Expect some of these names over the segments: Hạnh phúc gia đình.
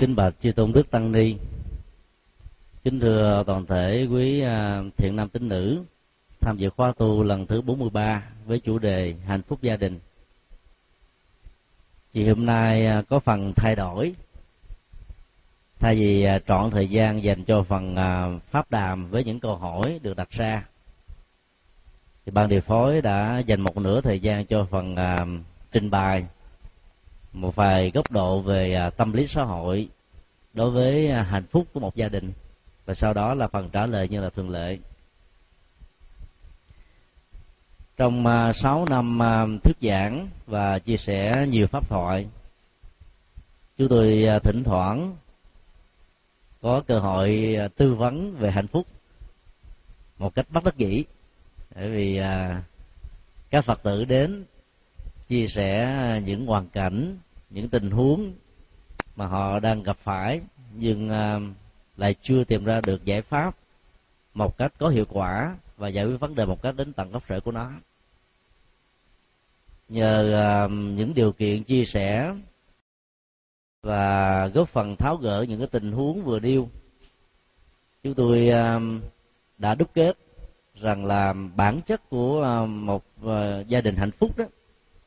Kính bạch chư tôn đức tăng ni, kính thưa toàn thể quý thiện nam tín nữ tham dự khóa tu lần thứ 43 với chủ đề hạnh phúc gia đình. Chị hôm nay có phần thay đổi, thay vì trọn thời gian dành cho phần pháp đàm với những câu hỏi được đặt ra, thì ban điều phối đã dành một nửa thời gian cho phần trình bày một vài góc độ về tâm lý xã hội đối với hạnh phúc của một gia đình, và sau đó là phần trả lời như là thường lệ. Trong 6 năm thuyết giảng và chia sẻ nhiều pháp thoại, chúng tôi thỉnh thoảng có cơ hội tư vấn về hạnh phúc một cách bất đắc dĩ, bởi vì các Phật tử đến chia sẻ những hoàn cảnh, những tình huống mà họ đang gặp phải, nhưng lại chưa tìm ra được giải pháp một cách có hiệu quả và giải quyết vấn đề một cách đến tận gốc rễ của nó. Nhờ những điều kiện chia sẻ và góp phần tháo gỡ những cái tình huống vừa nêu, chúng tôi đã đúc kết rằng là bản chất của một gia đình hạnh phúc đó,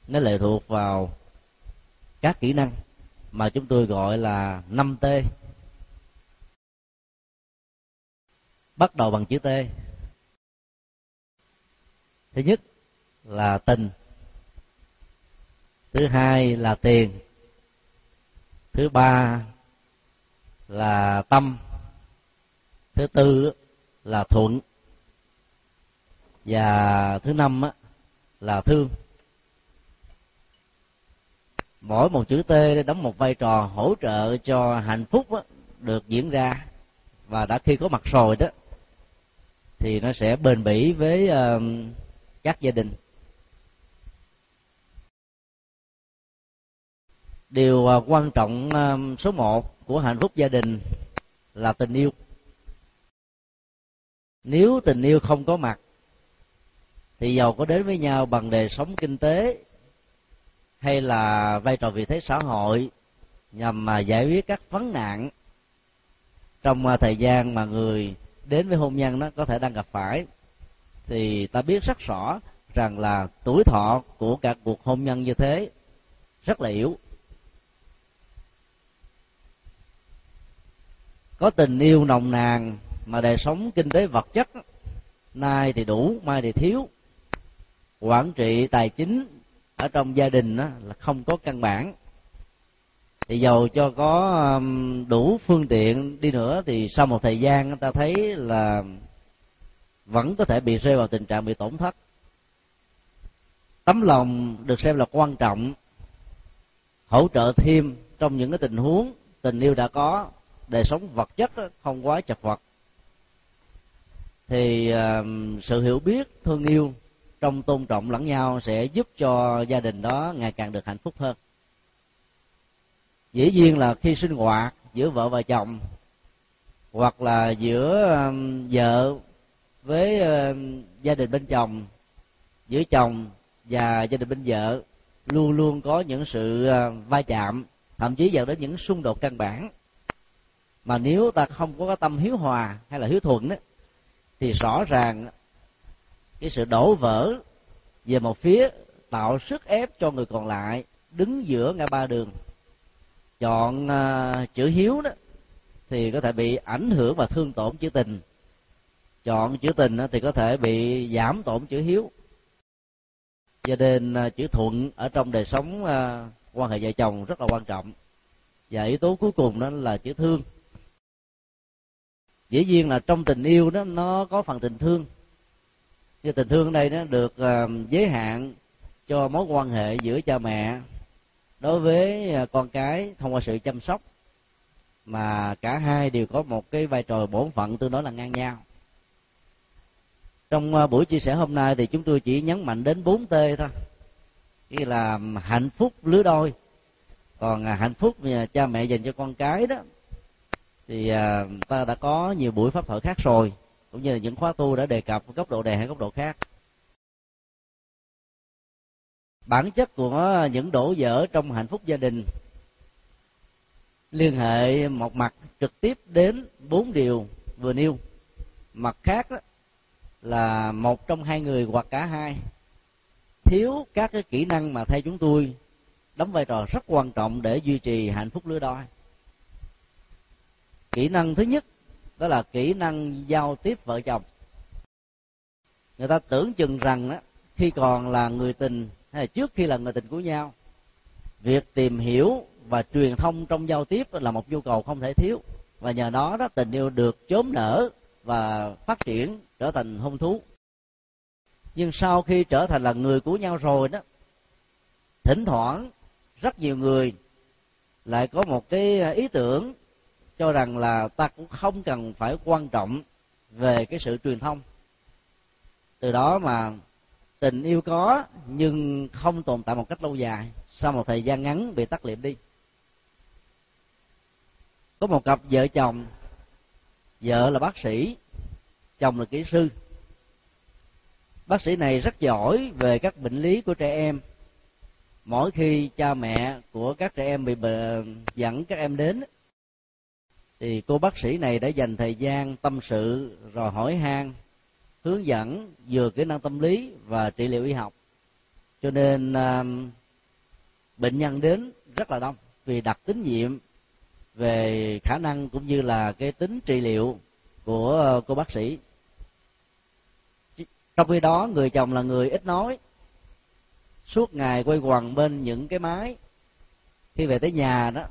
nó lệ thuộc vào các kỹ năng mà chúng tôi gọi là 5T. Bắt đầu bằng chữ T. Thứ nhất là tình, thứ hai là tiền, thứ ba là tâm, thứ tư là thuận, và thứ năm là thương. Mỗi một chữ T đóng một vai trò hỗ trợ cho hạnh phúc được diễn ra, và đã khi có mặt rồi đó thì nó sẽ bền bỉ với các gia đình. Điều quan trọng số 1 của hạnh phúc gia đình là tình yêu. Nếu tình yêu không có mặt thì giàu có đến với nhau bằng đời sống kinh tế hay là vai trò vị thế xã hội nhằm mà giải quyết các vấn nạn trong thời gian mà người đến với hôn nhân nó có thể đang gặp phải, thì ta biết rất rõ rằng là tuổi thọ của cả cuộc hôn nhân như thế rất là yếu. Có tình yêu nồng nàn mà đời sống kinh tế vật chất nay thì đủ, mai thì thiếu, quản trị tài chính ở trong gia đình đó là không có căn bản, thì dầu cho có đủ phương tiện đi nữa thì sau một thời gian người ta thấy là vẫn có thể bị rơi vào tình trạng bị tổn thất. Tấm lòng được xem là quan trọng, hỗ trợ thêm trong những cái tình huống tình yêu đã có, đời sống vật chất không quá chật vật, thì sự hiểu biết, thương yêu trong tôn trọng lẫn nhau sẽ giúp cho gia đình đó ngày càng được hạnh phúc hơn. Dĩ nhiên là khi sinh hoạt giữa vợ và chồng, hoặc là giữa vợ với gia đình bên chồng, giữa chồng và gia đình bên vợ, luôn luôn có những sự va chạm, thậm chí dẫn đến những xung đột căn bản. Mà nếu ta không có cái tâm hiếu hòa hay là hiếu thuận đó, thì rõ ràng cái sự đổ vỡ về một phía tạo sức ép cho người còn lại đứng giữa ngã ba đường. Chọn chữ hiếu đó thì có thể bị ảnh hưởng và thương tổn chữ tình, chọn chữ tình thì có thể bị giảm tổn chữ hiếu. Cho nên chữ thuận ở trong đời sống quan hệ vợ chồng rất là quan trọng. Và yếu tố cuối cùng đó là chữ thương. Dĩ nhiên là trong tình yêu đó nó có phần tình thương, nhưng tình thương đây nó được giới hạn cho mối quan hệ giữa cha mẹ đối với con cái thông qua sự chăm sóc, mà cả hai đều có một cái vai trò bổn phận tương đối là ngang nhau. Trong buổi chia sẻ hôm nay thì chúng tôi chỉ nhấn mạnh đến 4T thôi, nghĩa là hạnh phúc lứa đôi. Còn hạnh phúc cha mẹ dành cho con cái đó thì ta đã có nhiều buổi pháp thoại khác rồi, cũng như là những khóa tu đã đề cập góc độ này hay góc độ khác. Bản chất của những đổ vỡ trong hạnh phúc gia đình liên hệ một mặt trực tiếp đến 4 điều vừa nêu, mặt khác đó là một trong hai người hoặc cả hai thiếu các cái kỹ năng mà theo chúng tôi đóng vai trò rất quan trọng để duy trì hạnh phúc lứa đôi. Kỹ năng thứ nhất đó là kỹ năng giao tiếp vợ chồng. Người ta tưởng chừng rằng đó, khi còn là người tình hay là trước khi là người tình của nhau, việc tìm hiểu và truyền thông trong giao tiếp là một nhu cầu không thể thiếu, và nhờ đó, tình yêu được chớm nở và phát triển trở thành hôn thú. Nhưng sau khi trở thành là người của nhau rồi đó, thỉnh thoảng rất nhiều người lại có một cái ý tưởng cho rằng là ta cũng không cần phải quan trọng về cái sự truyền thông. Từ đó mà tình yêu có nhưng không tồn tại một cách lâu dài, sau một thời gian ngắn bị tắt liệm đi. Có một cặp vợ chồng, vợ là bác sĩ, chồng là kỹ sư. Bác sĩ này rất giỏi về các bệnh lý của trẻ em. Mỗi khi cha mẹ của các trẻ em bị bệnh, dẫn các em đến, thì cô bác sĩ này đã dành thời gian tâm sự, rồi hỏi han, hướng dẫn vừa kỹ năng tâm lý và trị liệu y học. Cho nên bệnh nhân đến rất là đông, vì đặt tín nhiệm về khả năng cũng như là cái tính trị liệu của cô bác sĩ. Trong khi đó, người chồng là người ít nói, suốt ngày quay quần bên những cái máy. Khi về tới nhà đó,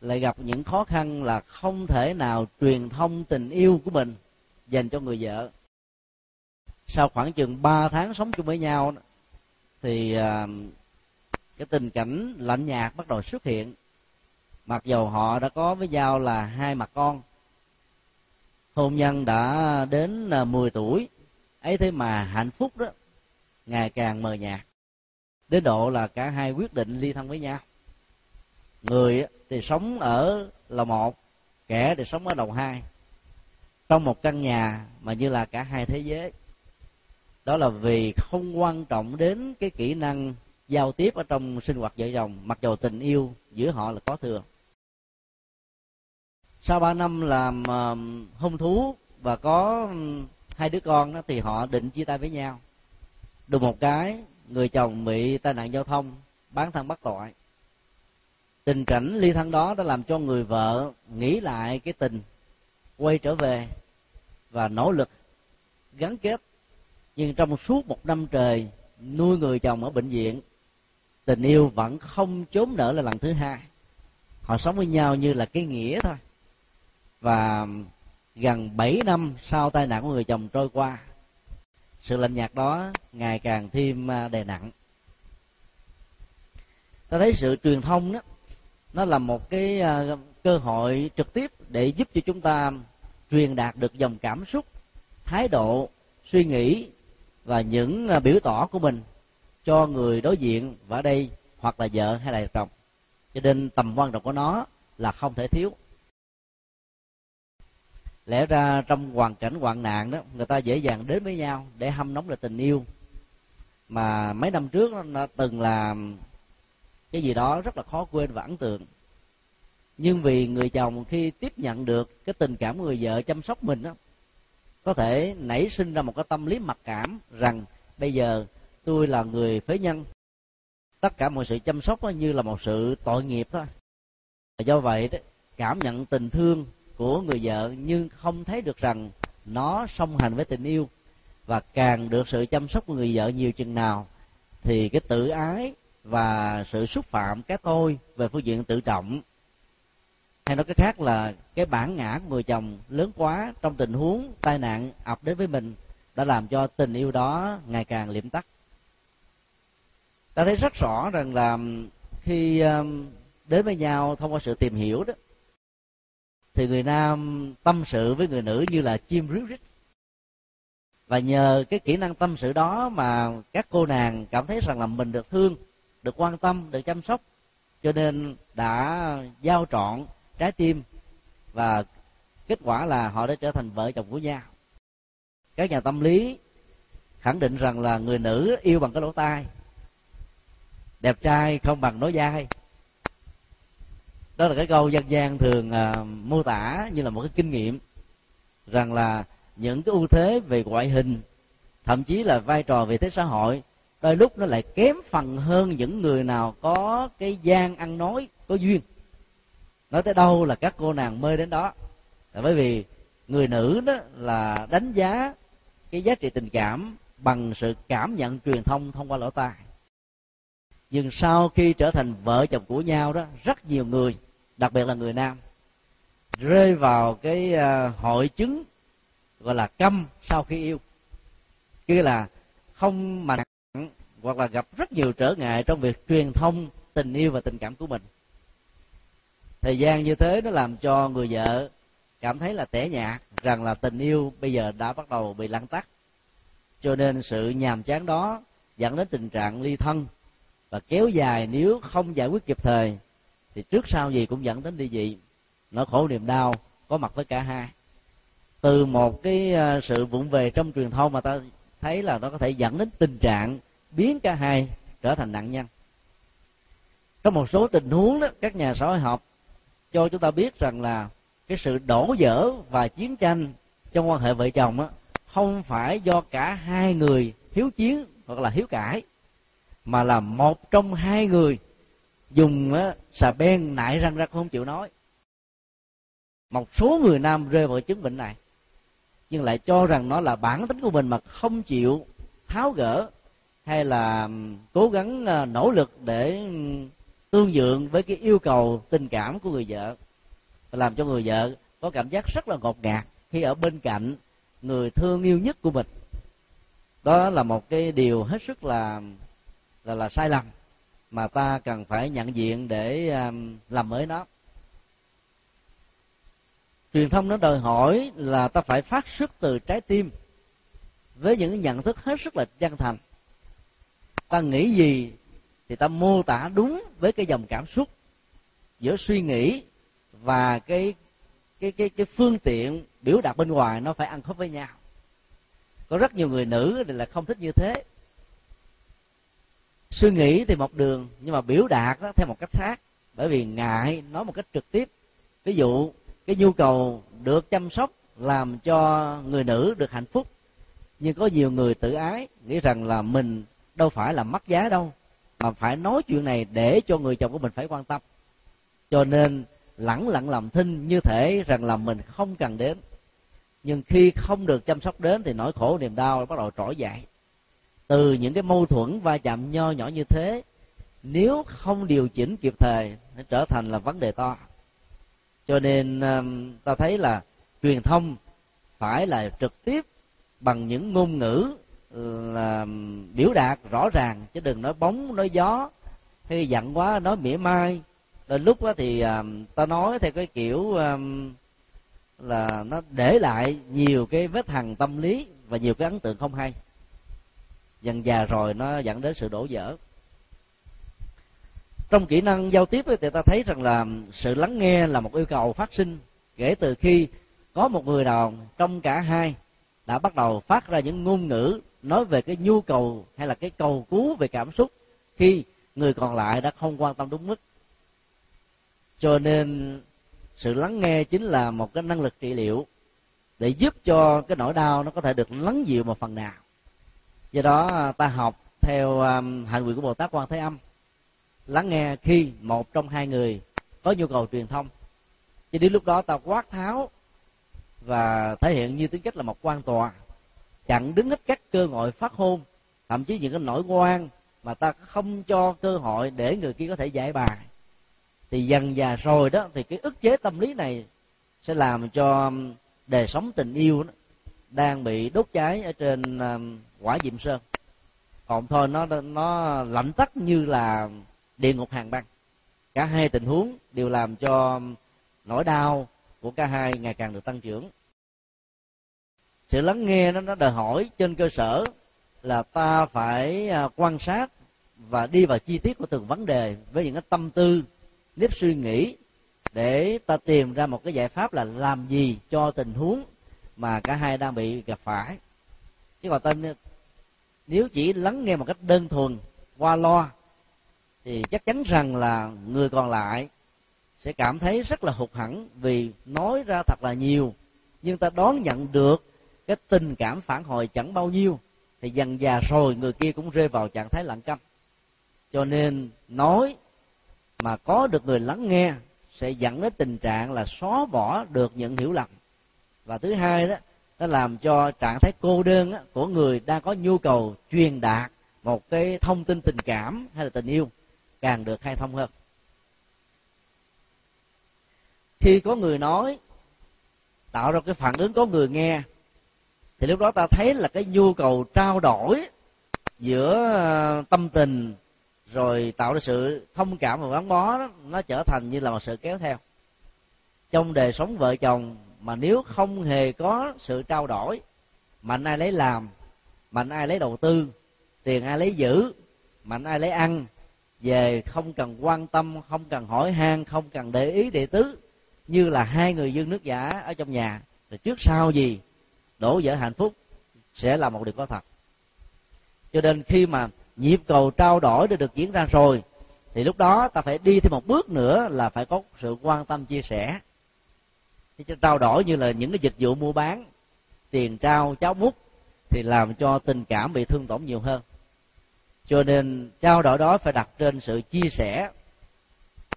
lại gặp những khó khăn là không thể nào truyền thông tình yêu của mình dành cho người vợ. Sau khoảng chừng 3 tháng sống chung với nhau thì cái tình cảnh lạnh nhạt bắt đầu xuất hiện. Mặc dù họ đã có với nhau là hai mặt con, hôn nhân đã đến 10 tuổi, ấy thế mà hạnh phúc đó ngày càng mờ nhạt, đến độ là cả hai quyết định ly thân với nhau. Người thì sống ở lầu 1, kẻ thì sống ở lầu 2, trong một căn nhà mà như là cả hai thế giới. Đó là vì không quan trọng đến cái kỹ năng giao tiếp ở trong sinh hoạt vợ chồng, mặc dù tình yêu giữa họ là có thừa. Sau 3 năm làm hôn thú và có hai đứa con đó, thì họ định chia tay với nhau. Đùng một cái, người chồng bị tai nạn giao thông, bán thân bắt tội. Tình cảnh ly thân đó đã làm cho người vợ nghĩ lại cái tình, quay trở về và nỗ lực gắn kết. Nhưng trong suốt 1 năm trời nuôi người chồng ở bệnh viện, tình yêu vẫn không chớm nở là lần thứ hai. Họ sống với nhau như là cái nghĩa thôi. Và gần 7 năm sau tai nạn của người chồng trôi qua, sự lạnh nhạt đó ngày càng thêm đè nặng. Ta thấy sự truyền thông đó, nó là một cái cơ hội trực tiếp để giúp cho chúng ta truyền đạt được dòng cảm xúc, thái độ, suy nghĩ và những biểu tỏ của mình cho người đối diện, và ở đây hoặc là vợ hay là chồng. Cho nên tầm quan trọng của nó là không thể thiếu. Lẽ ra trong hoàn cảnh hoạn nạn đó, người ta dễ dàng đến với nhau để hâm nóng lại tình yêu, mà mấy năm trước nó từng là cái gì đó rất là khó quên và ấn tượng. Nhưng vì người chồng khi tiếp nhận được cái tình cảm của người vợ chăm sóc mình đó, có thể nảy sinh ra một cái tâm lý mặc cảm rằng bây giờ tôi là người phế nhân, tất cả mọi sự chăm sóc như là một sự tội nghiệp thôi. Và do vậy đó, cảm nhận tình thương của người vợ nhưng không thấy được rằng nó song hành với tình yêu, và càng được sự chăm sóc của người vợ nhiều chừng nào thì cái tự ái và sự xúc phạm cái tôi về phương diện tự trọng, hay nói cái khác là cái bản ngã của người chồng lớn quá trong tình huống tai nạn ập đến với mình, đã làm cho tình yêu đó ngày càng liệm tắt. Ta thấy rất rõ rằng là khi đến với nhau thông qua sự tìm hiểu đó, thì người nam tâm sự với người nữ như là chim ríu rít. Và nhờ cái kỹ năng tâm sự đó mà các cô nàng cảm thấy rằng là mình được thương, được quan tâm, được chăm sóc, cho nên đã giao trọn trái tim, và kết quả là họ đã trở thành vợ chồng của nhau. Các nhà tâm lý khẳng định rằng là người nữ yêu bằng cái lỗ tai, đẹp trai không bằng nói dai. Đó là cái câu dân gian thường mô tả như là một cái kinh nghiệm, rằng là những cái ưu thế về ngoại hình, thậm chí là vai trò vị thế xã hội, đôi lúc nó lại kém phần hơn những người nào có cái gian ăn nói, có duyên. Nói tới đâu là các cô nàng mê đến đó, là bởi vì người nữ đó là đánh giá cái giá trị tình cảm bằng sự cảm nhận truyền thông thông qua lỗ tai. Nhưng sau khi trở thành vợ chồng của nhau đó, rất nhiều người, đặc biệt là người nam, rơi vào cái hội chứng gọi là câm sau khi yêu, kia là không mạnh hoặc là gặp rất nhiều trở ngại trong việc truyền thông tình yêu và tình cảm của mình. Thời gian như thế nó làm cho người vợ cảm thấy là tẻ nhạt, rằng là tình yêu bây giờ đã bắt đầu bị lặng tắt, cho nên sự nhàm chán đó dẫn đến tình trạng ly thân, và kéo dài nếu không giải quyết kịp thời thì trước sau gì cũng dẫn đến ly dị. Nỗi khổ niềm đau có mặt với cả hai, từ một cái sự vụng về trong truyền thông mà ta thấy là nó có thể dẫn đến tình trạng biến cả hai trở thành nạn nhân. Có một số tình huống đó, các nhà xã hội học cho chúng ta biết rằng là cái sự đổ vỡ và chiến tranh trong quan hệ vợ chồng đó, không phải do cả hai người hiếu chiến hoặc là hiếu cãi, mà là một trong hai người dùng xà beng nại răng ra không chịu nói. Một số người nam rơi vào chứng bệnh này, nhưng lại cho rằng nó là bản tính của mình mà không chịu tháo gỡ, hay là cố gắng nỗ lực để tương nhượng với cái yêu cầu tình cảm của người vợ, làm cho người vợ có cảm giác rất là ngột ngạt khi ở bên cạnh người thương yêu nhất của mình. Đó là một cái điều hết sức là sai lầm mà ta cần phải nhận diện để làm mới nó. Truyền thông nó đòi hỏi là ta phải phát xuất từ trái tim với những nhận thức hết sức là chân thành. Ta nghĩ gì thì ta mô tả đúng với cái dòng cảm xúc giữa suy nghĩ và cái phương tiện biểu đạt bên ngoài, nó phải ăn khớp với nhau. Có rất nhiều người nữ thì là không thích như thế. Suy nghĩ thì một đường nhưng mà biểu đạt đó theo một cách khác, bởi vì ngại nói một cách trực tiếp. Ví dụ cái nhu cầu được chăm sóc làm cho người nữ được hạnh phúc, nhưng có nhiều người tự ái nghĩ rằng là mình đâu phải là mắc giá đâu, mà phải nói chuyện này để cho người chồng của mình phải quan tâm, cho nên lẳng lặng làm thinh, như thể rằng là mình không cần đến. Nhưng khi không được chăm sóc đến thì nỗi khổ niềm đau bắt đầu trỗi dậy. Từ những cái mâu thuẫn va chạm nho nhỏ như thế, nếu không điều chỉnh kịp thời, nó trở thành là vấn đề to. Cho nên ta thấy là truyền thông phải là trực tiếp bằng những ngôn ngữ là biểu đạt rõ ràng, chứ đừng nói bóng nói gió, hay giận quá nói mỉa mai. Đôi lúc đó thì ta nói theo cái kiểu là nó để lại nhiều cái vết hằn tâm lý và nhiều cái ấn tượng không hay. Dần già rồi nó dẫn đến sự đổ vỡ. Trong kỹ năng giao tiếp thì ta thấy rằng là sự lắng nghe là một yêu cầu phát sinh kể từ khi có một người nào trong cả hai đã bắt đầu phát ra những ngôn ngữ nói về cái nhu cầu hay là cái cầu cứu về cảm xúc, khi người còn lại đã không quan tâm đúng mức. Cho nên sự lắng nghe chính là một cái năng lực trị liệu để giúp cho cái nỗi đau nó có thể được lắng dịu một phần nào. Do đó ta học theo hạnh nguyện của Bồ Tát Quan Thế Âm, lắng nghe khi một trong hai người có nhu cầu truyền thông, cho đến lúc đó ta quát tháo và thể hiện như tính cách là một quan tòa, chặn đứng hết các cơ hội phát ngôn, thậm chí những cái nỗi oan mà ta không cho cơ hội để người kia có thể giải bài. Thì dần dà rồi đó thì cái ức chế tâm lý này sẽ làm cho đời sống tình yêu đó đang bị đốt cháy ở trên quả diệm sơn, còn thôi nó lạnh tắt như là địa ngục hàng băng. Cả hai tình huống đều làm cho nỗi đau của cả hai ngày càng được tăng trưởng. Sự lắng nghe nó đòi hỏi trên cơ sở là ta phải quan sát và đi vào chi tiết của từng vấn đề với những cái tâm tư, nếp suy nghĩ, để ta tìm ra một cái giải pháp là làm gì cho tình huống mà cả hai đang bị gặp phải. Chứ còn nếu chỉ lắng nghe một cách đơn thuần qua loa thì chắc chắn rằng là người còn lại sẽ cảm thấy rất là hụt hẫng vì nói ra thật là nhiều nhưng ta đón nhận được cái tình cảm phản hồi chẳng bao nhiêu, thì dần dà rồi người kia cũng rơi vào trạng thái lặng câm. Cho nên nói mà có được người lắng nghe sẽ dẫn đến tình trạng là xóa bỏ được những hiểu lầm. Và thứ hai đó, nó làm cho trạng thái cô đơn của người đang có nhu cầu truyền đạt một cái thông tin tình cảm hay là tình yêu càng được khai thông hơn. Khi có người nói tạo ra cái phản ứng có người nghe, thì lúc đó ta thấy là cái nhu cầu trao đổi giữa tâm tình rồi tạo ra sự thông cảm và gắn bó đó, nó trở thành như là một sự kéo theo. Trong đời sống vợ chồng mà nếu không hề có sự trao đổi, mạnh ai lấy làm, mạnh ai lấy đầu tư, tiền ai lấy giữ, mạnh ai lấy ăn, về không cần quan tâm, không cần hỏi han, không cần để ý đệ tứ, như là hai người dưng nước giả ở trong nhà, thì trước sau gì đổ vỡ hạnh phúc sẽ là một điều có thật. Cho nên khi mà nhịp cầu trao đổi được diễn ra rồi, thì lúc đó ta phải đi thêm một bước nữa là phải có sự quan tâm chia sẻ. Chứ trao đổi như là những cái dịch vụ mua bán, tiền trao cháo múc thì làm cho tình cảm bị thương tổn nhiều hơn. Cho nên trao đổi đó phải đặt trên sự chia sẻ.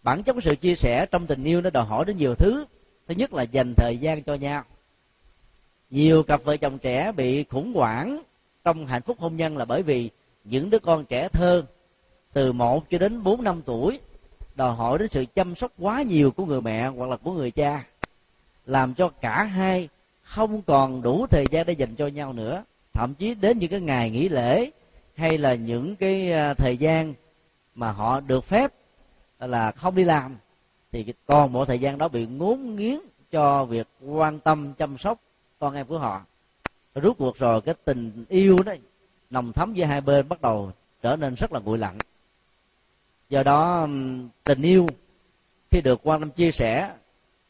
Bản chất của sự chia sẻ trong tình yêu nó đòi hỏi đến nhiều thứ. Thứ nhất là dành thời gian cho nhau. Nhiều cặp vợ chồng trẻ bị khủng hoảng trong hạnh phúc hôn nhân là bởi vì những đứa con trẻ thơ từ 1 cho đến 4-5 tuổi đòi hỏi đến sự chăm sóc quá nhiều của người mẹ hoặc là của người cha, làm cho cả hai không còn đủ thời gian để dành cho nhau nữa. Thậm chí đến những cái ngày nghỉ lễ hay là những cái thời gian mà họ được phép là không đi làm, thì toàn bộ thời gian đó bị ngốn nghiến cho việc quan tâm chăm sóc con em của họ. Rốt cuộc rồi cái tình yêu đó nồng thắm giữa hai bên bắt đầu trở nên rất là nguội lạnh. Do đó tình yêu khi được quan tâm chia sẻ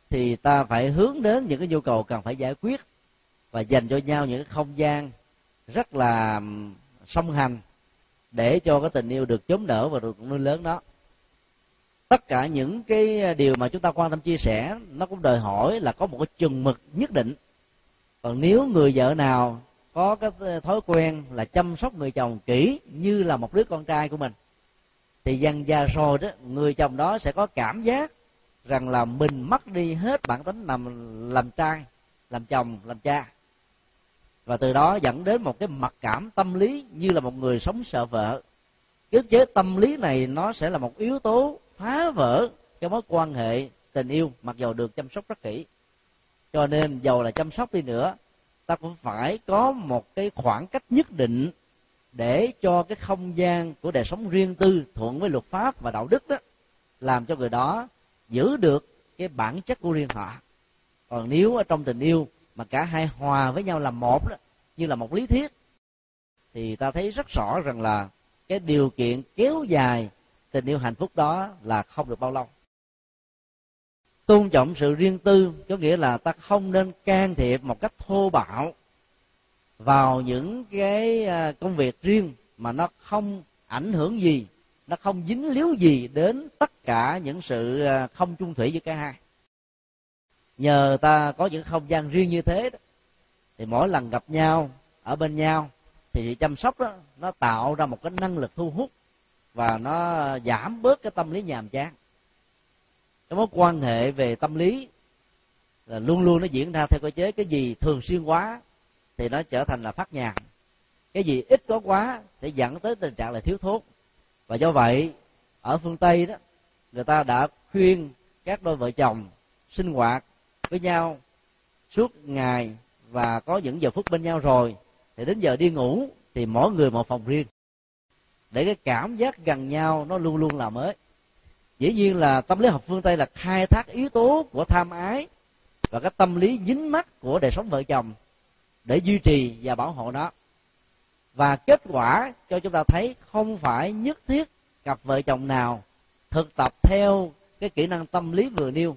thì ta phải hướng đến những cái nhu cầu cần phải giải quyết và dành cho nhau những cái không gian rất là song hành để cho cái tình yêu được chớm nở và được nuôi lớn đó. Tất cả những cái điều mà chúng ta quan tâm chia sẻ nó cũng đòi hỏi là có một cái chừng mực nhất định. Còn nếu người vợ nào có cái thói quen là chăm sóc người chồng kỹ như là một đứa con trai của mình, thì dần dà rồi đó, người chồng đó sẽ có cảm giác rằng là mình mất đi hết bản tính làm trai, làm chồng, làm cha. Và từ đó dẫn đến một cái mặc cảm tâm lý như là một người sống sợ vợ. Cái ức chế tâm lý này nó sẽ là một yếu tố phá vỡ cái mối quan hệ tình yêu mặc dù được chăm sóc rất kỹ. Cho nên dầu là chăm sóc đi nữa, ta cũng phải có một cái khoảng cách nhất định để cho cái không gian của đời sống riêng tư thuận với luật pháp và đạo đức đó, làm cho người đó giữ được cái bản chất của riêng họ. Còn nếu ở trong tình yêu mà cả hai hòa với nhau làm một đó, như là một lý thuyết, thì ta thấy rất rõ rằng là cái điều kiện kéo dài tình yêu hạnh phúc đó là không được bao lâu. Tôn trọng sự riêng tư có nghĩa là ta không nên can thiệp một cách thô bạo vào những cái công việc riêng mà nó không ảnh hưởng gì, nó không dính líu gì đến tất cả những sự không chung thủy giữa cả hai. Nhờ ta có những không gian riêng như thế đó, thì mỗi lần gặp nhau, ở bên nhau, thì chăm sóc đó nó tạo ra một cái năng lực thu hút và nó giảm bớt cái tâm lý nhàm chán. Cái mối quan hệ về tâm lý là luôn luôn nó diễn ra theo cơ chế cái gì thường xuyên quá thì nó trở thành là phát nhàn, cái gì ít có quá sẽ dẫn tới tình trạng là thiếu thốn. Và do vậy ở phương Tây đó, người ta đã khuyên các đôi vợ chồng sinh hoạt với nhau suốt ngày và có những giờ phút bên nhau rồi thì đến giờ đi ngủ thì mỗi người một phòng riêng, để cái cảm giác gần nhau nó luôn luôn là mới. Dĩ nhiên là tâm lý học phương Tây là khai thác yếu tố của tham ái và cái tâm lý dính mắc của đời sống vợ chồng để duy trì và bảo hộ nó. Và kết quả cho chúng ta thấy không phải nhất thiết cặp vợ chồng nào thực tập theo cái kỹ năng tâm lý vừa nêu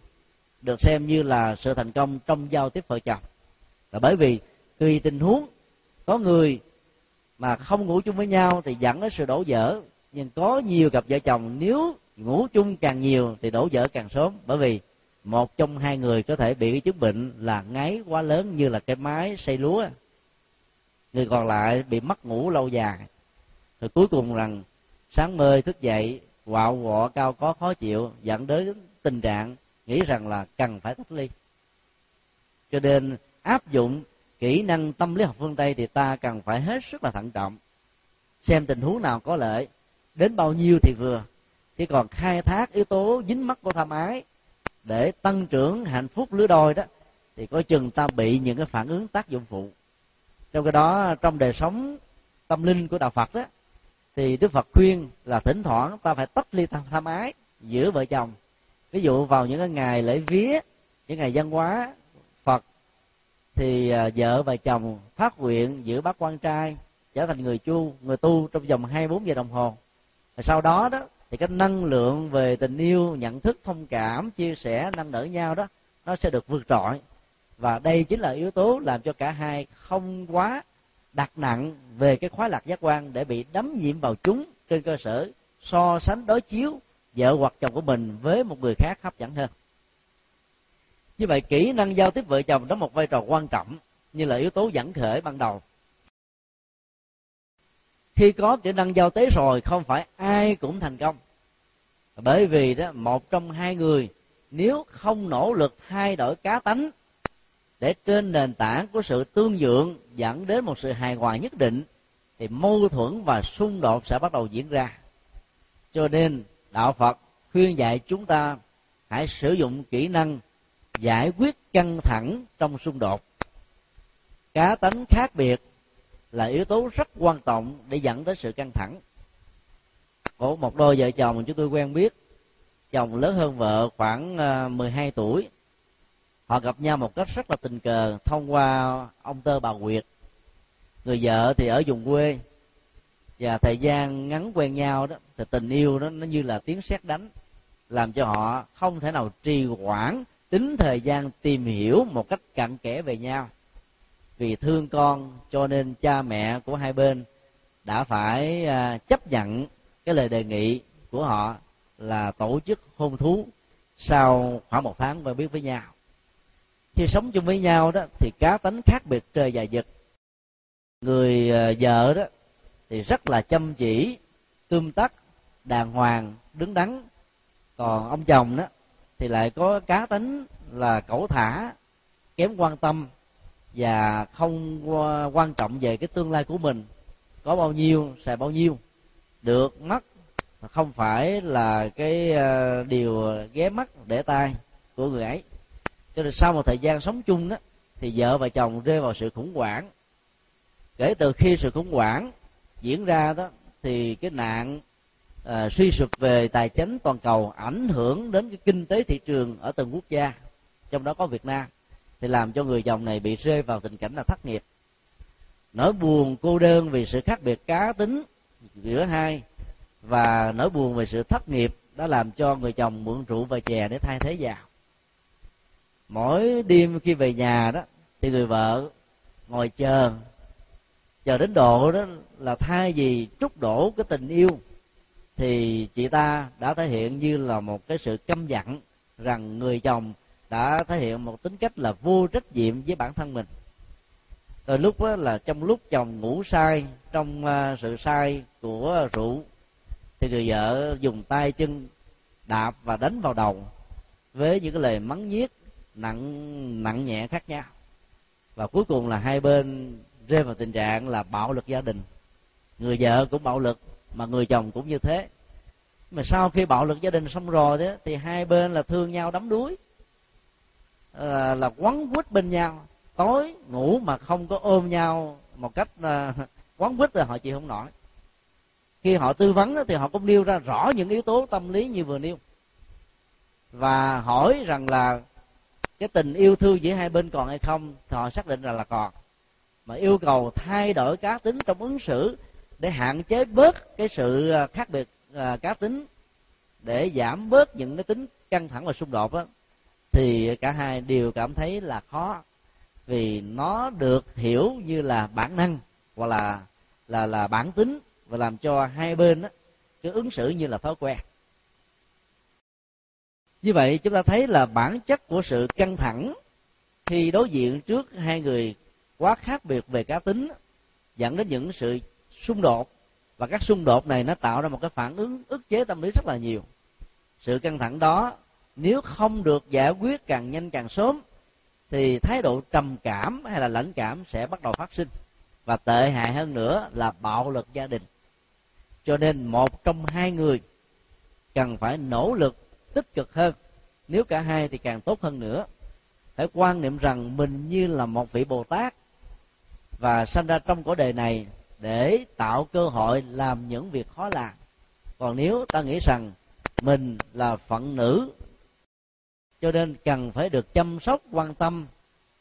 được xem như là sự thành công trong giao tiếp vợ chồng. Là bởi vì tùy tình huống có người mà không ngủ chung với nhau thì dẫn đến sự đổ vỡ, nhưng có nhiều cặp vợ chồng nếu ngủ chung càng nhiều thì đổ vỡ càng sớm, bởi vì một trong hai người có thể bị cái chứng bệnh là ngáy quá lớn như là cái máy xay lúa, người còn lại bị mất ngủ lâu dài, rồi cuối cùng rằng sáng mơ thức dậy quạo quọ cao có khó chịu, dẫn đến tình trạng nghĩ rằng là cần phải cách ly. Cho nên áp dụng kỹ năng tâm lý học phương Tây thì ta cần phải hết sức là thận trọng, xem tình huống nào có lợi đến bao nhiêu thì vừa, chứ còn khai thác yếu tố dính mắc của tham ái để tăng trưởng hạnh phúc lứa đôi đó thì coi chừng ta bị những cái phản ứng tác dụng phụ. Trong cái đó, trong đời sống tâm linh của đạo Phật đó, thì Đức Phật khuyên là thỉnh thoảng ta phải tách ly tham ái giữa vợ chồng. Ví dụ vào những cái ngày lễ vía, những ngày văn hóa Phật, thì vợ và chồng phát nguyện giữ bát quan trai, trở thành người tu trong vòng 24 giờ đồng hồ. Và sau đó đó thì cái năng lượng về tình yêu, nhận thức, thông cảm, chia sẻ, nâng đỡ nhau đó, nó sẽ được vượt trội. Và đây chính là yếu tố làm cho cả hai không quá đặt nặng về cái khoái lạc giác quan để bị đắm nhiễm vào chúng trên cơ sở so sánh đối chiếu vợ hoặc chồng của mình với một người khác hấp dẫn hơn. Như vậy kỹ năng giao tiếp vợ chồng đóng một vai trò quan trọng như là yếu tố dẫn khởi ban đầu. Khi có kỹ năng giao tế rồi không phải ai cũng thành công, bởi vì đó một trong hai người nếu không nỗ lực thay đổi cá tánh để trên nền tảng của sự tương nhượng dẫn đến một sự hài hòa nhất định thì mâu thuẫn và xung đột sẽ bắt đầu diễn ra. Cho nên đạo Phật khuyên dạy chúng ta hãy sử dụng kỹ năng giải quyết căng thẳng trong xung đột. Cá tánh khác biệt là yếu tố rất quan trọng để dẫn tới sự căng thẳng. Có một đôi vợ chồng chúng tôi quen biết, chồng lớn hơn vợ khoảng 12 tuổi. Họ gặp nhau một cách rất là tình cờ thông qua ông tơ bà quyệt. Người vợ thì ở vùng quê, và thời gian ngắn quen nhau đó thì tình yêu đó nó như là tiếng sét đánh, làm cho họ không thể nào trì hoãn tính thời gian tìm hiểu một cách cặn kẽ về nhau. Vì thương con cho nên cha mẹ của hai bên đã phải chấp nhận cái lời đề nghị của họ là tổ chức hôn thú sau khoảng 1 tháng mới biết với nhau. Khi sống chung với nhau đó thì cá tính khác biệt trời và vực. Người vợ đó thì rất là chăm chỉ, tươm tất, đàng hoàng, đứng đắn. Còn ông chồng đó thì lại có cá tính là cẩu thả, kém quan tâm và không quan trọng về cái tương lai của mình, có bao nhiêu xài bao nhiêu, được mất không phải là cái điều ghé mắt để tai của người ấy. Cho nên sau một thời gian sống chung đó thì vợ và chồng rơi vào sự khủng hoảng. Kể từ khi sự khủng hoảng diễn ra đó thì cái nạn suy sụp về tài chính toàn cầu ảnh hưởng đến cái kinh tế thị trường ở từng quốc gia, trong đó có Việt Nam, thì làm cho người chồng này bị rơi vào tình cảnh là thất nghiệp. Nỗi buồn cô đơn vì sự khác biệt cá tính giữa hai và nỗi buồn về sự thất nghiệp đã làm cho người chồng mượn rượu và chè để thay thế giàu. Mỗi đêm khi về nhà đó thì người vợ ngồi chờ đến độ đó là thay vì trút đổ cái tình yêu thì chị ta đã thể hiện như là một cái sự căm giận, rằng người chồng đã thể hiện một tính cách là vô trách nhiệm với bản thân mình. Rồi lúc đó là trong lúc chồng ngủ say, trong sự say của rượu, thì người vợ dùng tay chân đạp và đánh vào đầu với những cái lời mắng nhiếc nặng nhẹ khác nhau, và cuối cùng là hai bên rơi vào tình trạng là bạo lực gia đình. Người vợ cũng bạo lực mà người chồng cũng như thế. Mà sau khi bạo lực gia đình xong rồi đó, thì hai bên là thương nhau đắm đuối, là quấn quýt bên nhau, tối ngủ mà không có ôm nhau một cách quấn quýt là họ chịu không nổi. Khi họ tư vấn thì họ cũng nêu ra rõ những yếu tố tâm lý như vừa nêu, và hỏi rằng là cái tình yêu thương giữa hai bên còn hay không, thì họ xác định rằng là còn, mà yêu cầu thay đổi cá tính trong ứng xử để hạn chế bớt cái sự khác biệt cá tính, để giảm bớt những cái tính căng thẳng và xung đột đó, thì cả hai đều cảm thấy là khó, vì nó được hiểu như là bản năng hoặc là bản tính, và làm cho hai bên đó, cứ ứng xử như là thói quen. Như vậy chúng ta thấy là bản chất của sự căng thẳng khi đối diện trước hai người quá khác biệt về cá tính dẫn đến những sự xung đột, và các xung đột này nó tạo ra một cái phản ứng ức chế tâm lý rất là nhiều. Sự căng thẳng đó nếu không được giải quyết càng nhanh càng sớm thì thái độ trầm cảm hay là lãnh cảm sẽ bắt đầu phát sinh, và tệ hại hơn nữa là bạo lực gia đình. Cho nên một trong hai người cần phải nỗ lực tích cực hơn, nếu cả hai thì càng tốt hơn nữa. Phải quan niệm rằng mình như là một vị Bồ Tát và sanh ra trong cõi đời này để tạo cơ hội làm những việc khó làm. Còn nếu ta nghĩ rằng mình là phận nữ cho nên cần phải được chăm sóc, quan tâm,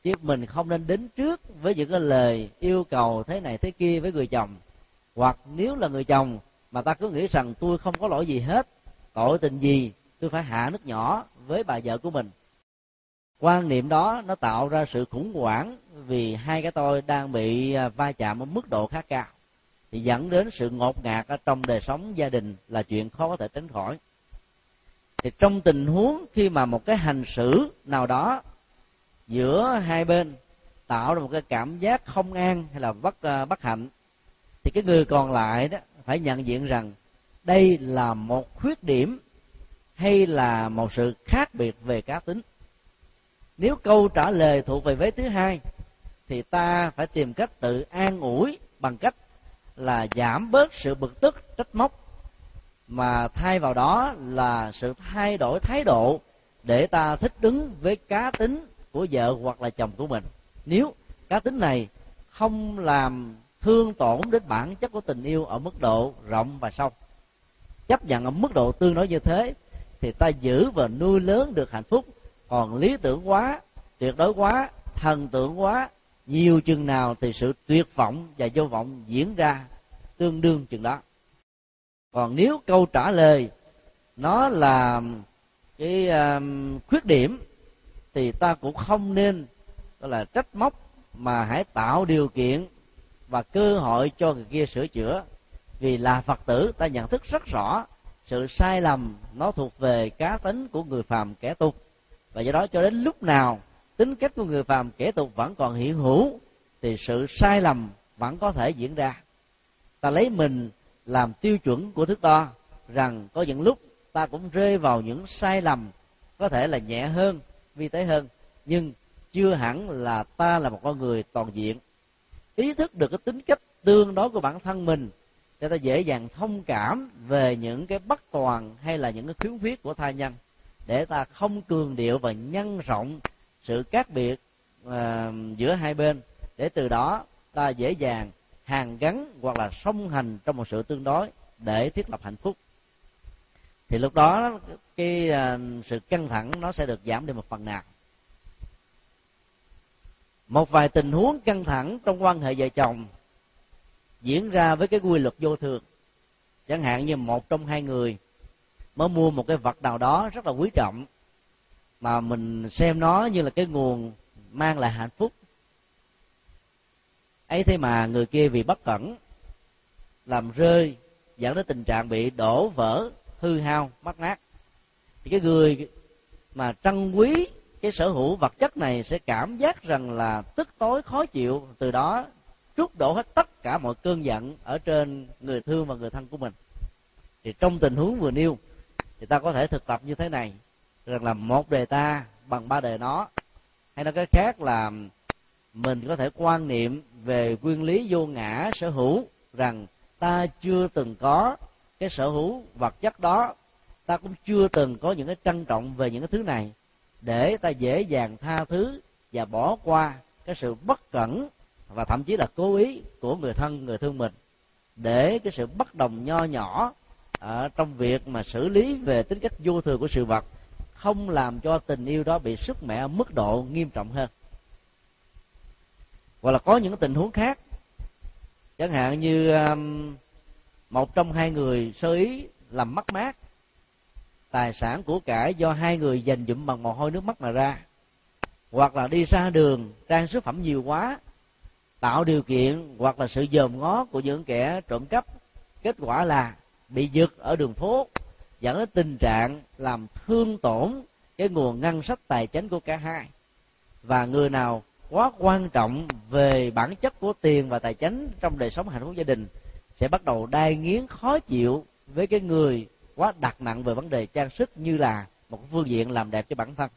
chứ mình không nên đến trước với những cái lời yêu cầu thế này thế kia với người chồng. Hoặc nếu là người chồng mà ta cứ nghĩ rằng tôi không có lỗi gì hết, tội tình gì tôi phải hạ nước nhỏ với bà vợ của mình. Quan niệm đó nó tạo ra sự khủng hoảng, vì hai cái tôi đang bị va chạm ở mức độ khá cao, thì dẫn đến sự ngột ngạt ở trong đời sống gia đình là chuyện khó có thể tránh khỏi. Thì trong tình huống khi mà một cái hành xử nào đó giữa hai bên tạo ra một cái cảm giác không an hay là bất hạnh, thì cái người còn lại đó phải nhận diện rằng đây là một khuyết điểm hay là một sự khác biệt về cá tính. Nếu câu trả lời thuộc về vế thứ hai thì ta phải tìm cách tự an ủi bằng cách là giảm bớt sự bực tức, trách móc, mà thay vào đó là sự thay đổi thái độ để ta thích ứng với cá tính của vợ hoặc là chồng của mình. Nếu cá tính này không làm thương tổn đến bản chất của tình yêu ở mức độ rộng và sâu, chấp nhận ở mức độ tương đối như thế, thì ta giữ và nuôi lớn được hạnh phúc. Còn lý tưởng quá, tuyệt đối quá, thần tượng quá, nhiều chừng nào thì sự tuyệt vọng và vô vọng diễn ra tương đương chừng đó. Còn nếu câu trả lời nó là cái khuyết điểm thì ta cũng không nên gọi là trách móc, mà hãy tạo điều kiện và cơ hội cho người kia sửa chữa. Vì là Phật tử, ta nhận thức rất rõ sự sai lầm nó thuộc về cá tính của người phàm kẻ tục, và do đó cho đến lúc nào tính cách của người phàm kẻ tục vẫn còn hiện hữu thì sự sai lầm vẫn có thể diễn ra. Ta lấy mình làm tiêu chuẩn của thước đo, rằng có những lúc ta cũng rơi vào những sai lầm có thể là nhẹ hơn, vi tế hơn, nhưng chưa hẳn là ta là một con người toàn diện. Ý thức được cái tính cách tương đối của bản thân mình để ta dễ dàng thông cảm về những cái bất toàn hay là những cái khiếm khuyết của tha nhân, để ta không cường điệu và nhân rộng sự khác biệt giữa hai bên, để từ đó ta dễ dàng hàn gắn hoặc là song hành trong một sự tương đối để thiết lập hạnh phúc. Thì lúc đó cái sự căng thẳng nó sẽ được giảm đi một phần nào. Một vài tình huống căng thẳng trong quan hệ vợ chồng diễn ra với cái quy luật vô thường. Chẳng hạn như một trong hai người mới mua một cái vật nào đó rất là quý trọng, mà mình xem nó như là cái nguồn mang lại hạnh phúc. Ấy thế mà người kia vì bất cẩn làm rơi, dẫn đến tình trạng bị đổ vỡ, hư hao, mất mát. Thì cái người mà trân quý cái sở hữu vật chất này sẽ cảm giác rằng là tức tối, khó chịu, từ đó trút đổ hết tất cả mọi cơn giận ở trên người thương và người thân của mình. Thì trong tình huống vừa nêu thì ta có thể thực tập như thế này, rằng là một đề ta bằng ba đề nó, hay nói cái khác là mình có thể quan niệm về nguyên lý vô ngã sở hữu, rằng ta chưa từng có cái sở hữu vật chất đó, ta cũng chưa từng có những cái trân trọng về những cái thứ này, để ta dễ dàng tha thứ và bỏ qua cái sự bất cẩn và thậm chí là cố ý của người thân, người thương mình, để cái sự bất đồng nho nhỏ ở trong việc mà xử lý về tính cách vô thường của sự vật không làm cho tình yêu đó bị sứt mẻ ở mức độ nghiêm trọng hơn. Hoặc là có những tình huống khác, chẳng hạn như một trong hai người sơ ý làm mất mát tài sản của cải do hai người dành dụm bằng mồ hôi nước mắt mà ra, hoặc là đi ra đường trang sức phẩm nhiều quá, tạo điều kiện hoặc là sự dòm ngó của những kẻ trộm cắp, kết quả là bị giật ở đường phố, dẫn đến tình trạng làm thương tổn cái nguồn ngân sách tài chính của cả hai. Và người nào quá quan trọng về bản chất của tiền và tài chính trong đời sống hạnh phúc gia đình sẽ bắt đầu đai nghiến khó chịu với cái người quá đặt nặng về vấn đề trang sức như là một phương diện làm đẹp cho bản thân.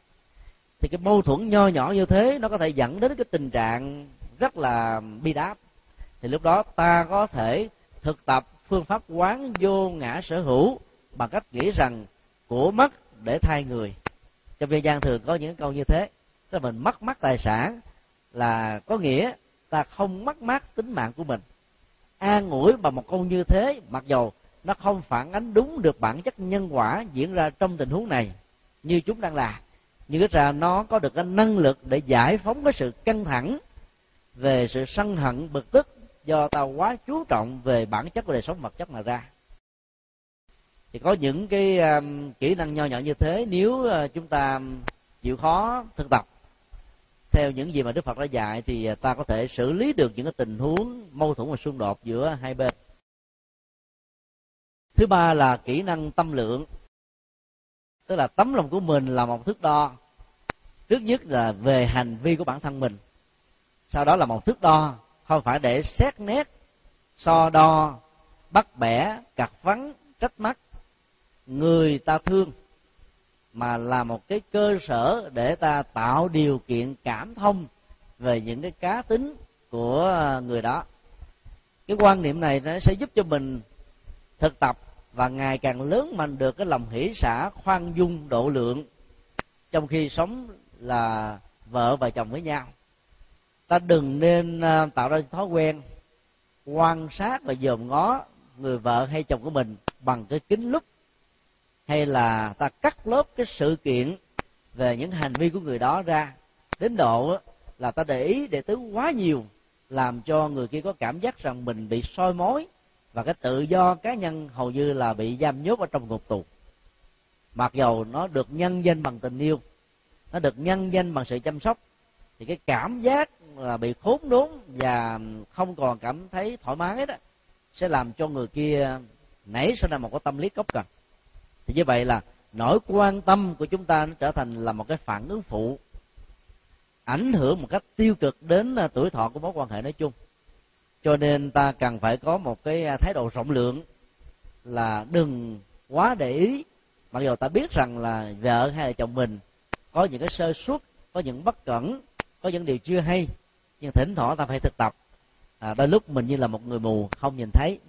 Thì cái mâu thuẫn nho nhỏ như thế nó có thể dẫn đến cái tình trạng rất là bi đát. Thì lúc đó ta có thể thực tập phương pháp quán vô ngã sở hữu bằng cách nghĩ rằng của mất để thay người. Trong dân gian thường có những câu như thế, tức là mình mất tài sản là có nghĩa ta không mất tính mạng của mình. An ủi bằng một câu như thế, mặc dầu nó không phản ánh đúng được bản chất nhân quả diễn ra trong tình huống này như chúng đang là, nhưng ít ra nó có được cái năng lực để giải phóng cái sự căng thẳng về sự sân hận bực tức do ta quá chú trọng về bản chất của đời sống vật chất mà ra. Thì có những cái kỹ năng nho nhỏ như thế, nếu chúng ta chịu khó thực tập theo những gì mà Đức Phật đã dạy, thì ta có thể xử lý được những cái tình huống mâu thuẫn và xung đột giữa hai bên. Thứ ba là kỹ năng tâm lượng, tức là tấm lòng của mình là một thước đo, trước nhất là về hành vi của bản thân mình, sau đó là một thước đo không phải để xét nét, so đo, bắt bẻ, cặt vắn, trách móc người ta thương, mà là một cái cơ sở để ta tạo điều kiện cảm thông về những cái cá tính của người đó. Cái quan niệm này nó sẽ giúp cho mình thực tập và ngày càng lớn mạnh được cái lòng hỷ xả, khoan dung, độ lượng trong khi sống là vợ và chồng với nhau. Ta đừng nên tạo ra thói quen quan sát và dòm ngó người vợ hay chồng của mình bằng cái kính lúp, hay là ta cắt lớp cái sự kiện về những hành vi của người đó ra đến độ là ta để ý để tứ quá nhiều, làm cho người kia có cảm giác rằng mình bị soi mói và cái tự do cá nhân hầu như là bị giam nhốt ở trong ngục tù. Mặc dầu nó được nhân danh bằng tình yêu, nó được nhân danh bằng sự chăm sóc, thì cái cảm giác là bị khốn đốn và không còn cảm thấy thoải mái đó sẽ làm cho người kia nảy sinh ra một cái tâm lý cốc cần. Thì như vậy là nỗi quan tâm của chúng ta nó trở thành là một cái phản ứng phụ, ảnh hưởng một cách tiêu cực đến tuổi thọ của mối quan hệ nói chung. Cho nên ta cần phải có một cái thái độ rộng lượng, là đừng quá để ý, mặc dù ta biết rằng là vợ hay là chồng mình có những cái sơ suất, có những bất cẩn, có những điều chưa hay, nhưng thỉnh thoảng ta phải thực tập. Đôi lúc mình như là một người mù không nhìn thấy,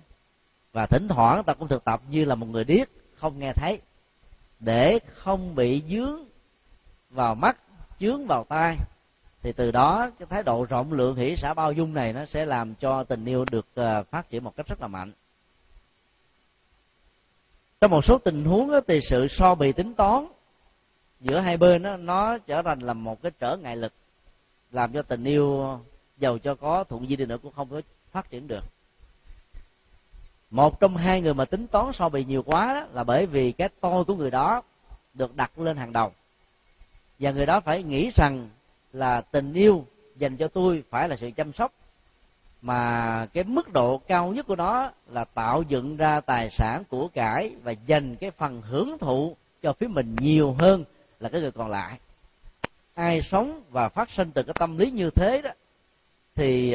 và thỉnh thoảng ta cũng thực tập như là một người điếc không nghe thấy, để không bị dướng vào mắt, dướng vào tai. Thì từ đó cái thái độ rộng lượng, hỷ xả, bao dung này nó sẽ làm cho tình yêu được phát triển một cách rất là mạnh. Trong một số tình huống đó, thì sự so bì tính toán giữa hai bên đó, nó trở thành là một cái trở ngại lực, làm cho tình yêu giàu cho có thuận duyên đi nữa cũng không có phát triển được. Một trong hai người mà tính toán so bì nhiều quá đó, là bởi vì cái tôi của người đó được đặt lên hàng đầu, và người đó phải nghĩ rằng là tình yêu dành cho tôi phải là sự chăm sóc, mà cái mức độ cao nhất của nó là tạo dựng ra tài sản của cải và dành cái phần hưởng thụ cho phía mình nhiều hơn là cái người còn lại. Ai sống và phát sinh từ cái tâm lý như thế đó, thì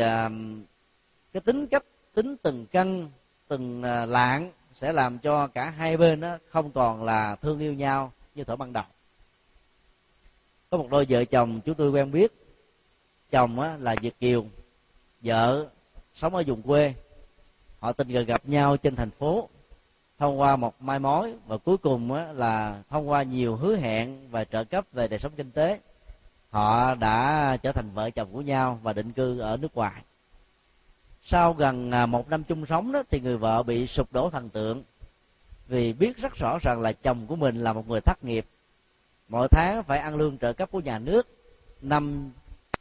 cái tính cách, tính từng cân từng lạng sẽ làm cho cả hai bên đó không còn là thương yêu nhau như thuở ban đầu. Có một đôi vợ chồng chúng tôi quen biết, chồng á là Việt kiều, vợ sống ở vùng quê. Họ tình cờ gặp nhau trên thành phố thông qua một mai mối, và cuối cùng á là thông qua nhiều hứa hẹn và trợ cấp về đời sống kinh tế, họ đã trở thành vợ chồng của nhau và định cư ở nước ngoài. Sau gần một năm chung sống đó, thì người vợ bị sụp đổ thần tượng, vì biết rất rõ ràng là chồng của mình là một người thất nghiệp, mỗi tháng phải ăn lương trợ cấp của nhà nước 500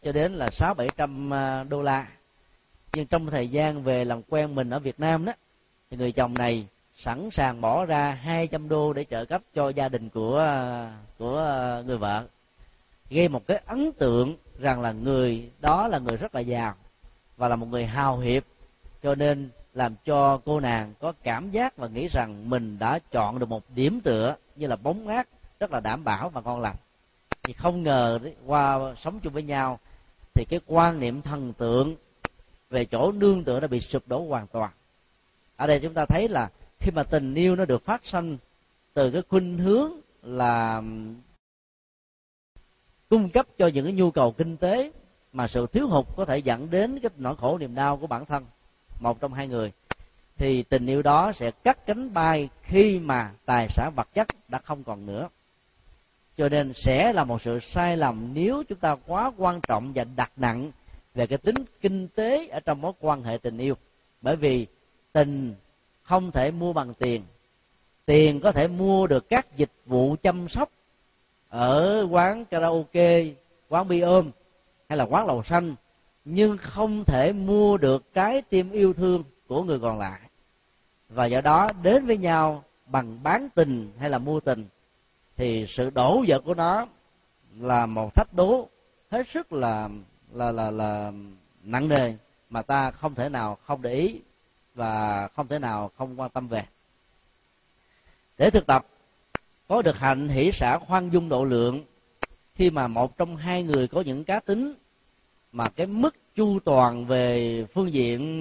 cho đến là $600-700, nhưng trong thời gian về làm quen mình ở Việt Nam đó, thì người chồng này sẵn sàng bỏ ra $200 để trợ cấp cho gia đình của người vợ, gây một cái ấn tượng rằng là người đó là người rất là giàu và là một người hào hiệp, cho nên làm cho cô nàng có cảm giác và nghĩ rằng mình đã chọn được một điểm tựa như là bóng mát rất là đảm bảo và ngon lành. Thì không ngờ đấy, qua sống chung với nhau thì cái quan niệm thần tượng về chỗ nương tựa đã bị sụp đổ hoàn toàn. Ở đây chúng ta thấy là khi mà tình yêu nó được phát sanh từ cái khuynh hướng là cung cấp cho những cái nhu cầu kinh tế, mà sự thiếu hụt có thể dẫn đến cái nỗi khổ niềm đau của bản thân một trong hai người, thì tình yêu đó sẽ cắt cánh bay khi mà tài sản vật chất đã không còn nữa. Cho nên sẽ là một sự sai lầm nếu chúng ta quá quan trọng và đặt nặng về cái tính kinh tế ở trong mối quan hệ tình yêu. Bởi vì tình không thể mua bằng tiền. Tiền có thể mua được các dịch vụ chăm sóc ở quán karaoke, quán bia ôm hay là quán lầu xanh, nhưng không thể mua được trái tim yêu thương của người còn lại. Và do đó đến với nhau bằng bán tình hay là mua tình, thì sự đổ vỡ của nó là một thách đố hết sức là nặng nề mà ta không thể nào không để ý và không thể nào không quan tâm về. Để thực tập có được hạnh hỷ xả khoan dung độ lượng, khi mà một trong hai người có những cá tính mà cái mức chu toàn về phương diện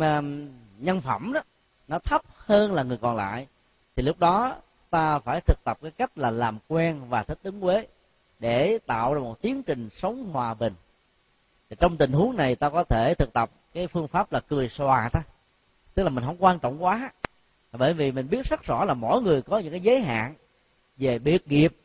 nhân phẩm đó nó thấp hơn là người còn lại, thì lúc đó ta phải thực tập cái cách là làm quen và thích ứng quế để tạo ra một tiến trình sống hòa bình. Thì trong tình huống này ta có thể thực tập cái phương pháp là cười xòa thôi, tức là mình không quan trọng quá, bởi vì mình biết rất rõ là mỗi người có những cái giới hạn về biệt nghiệp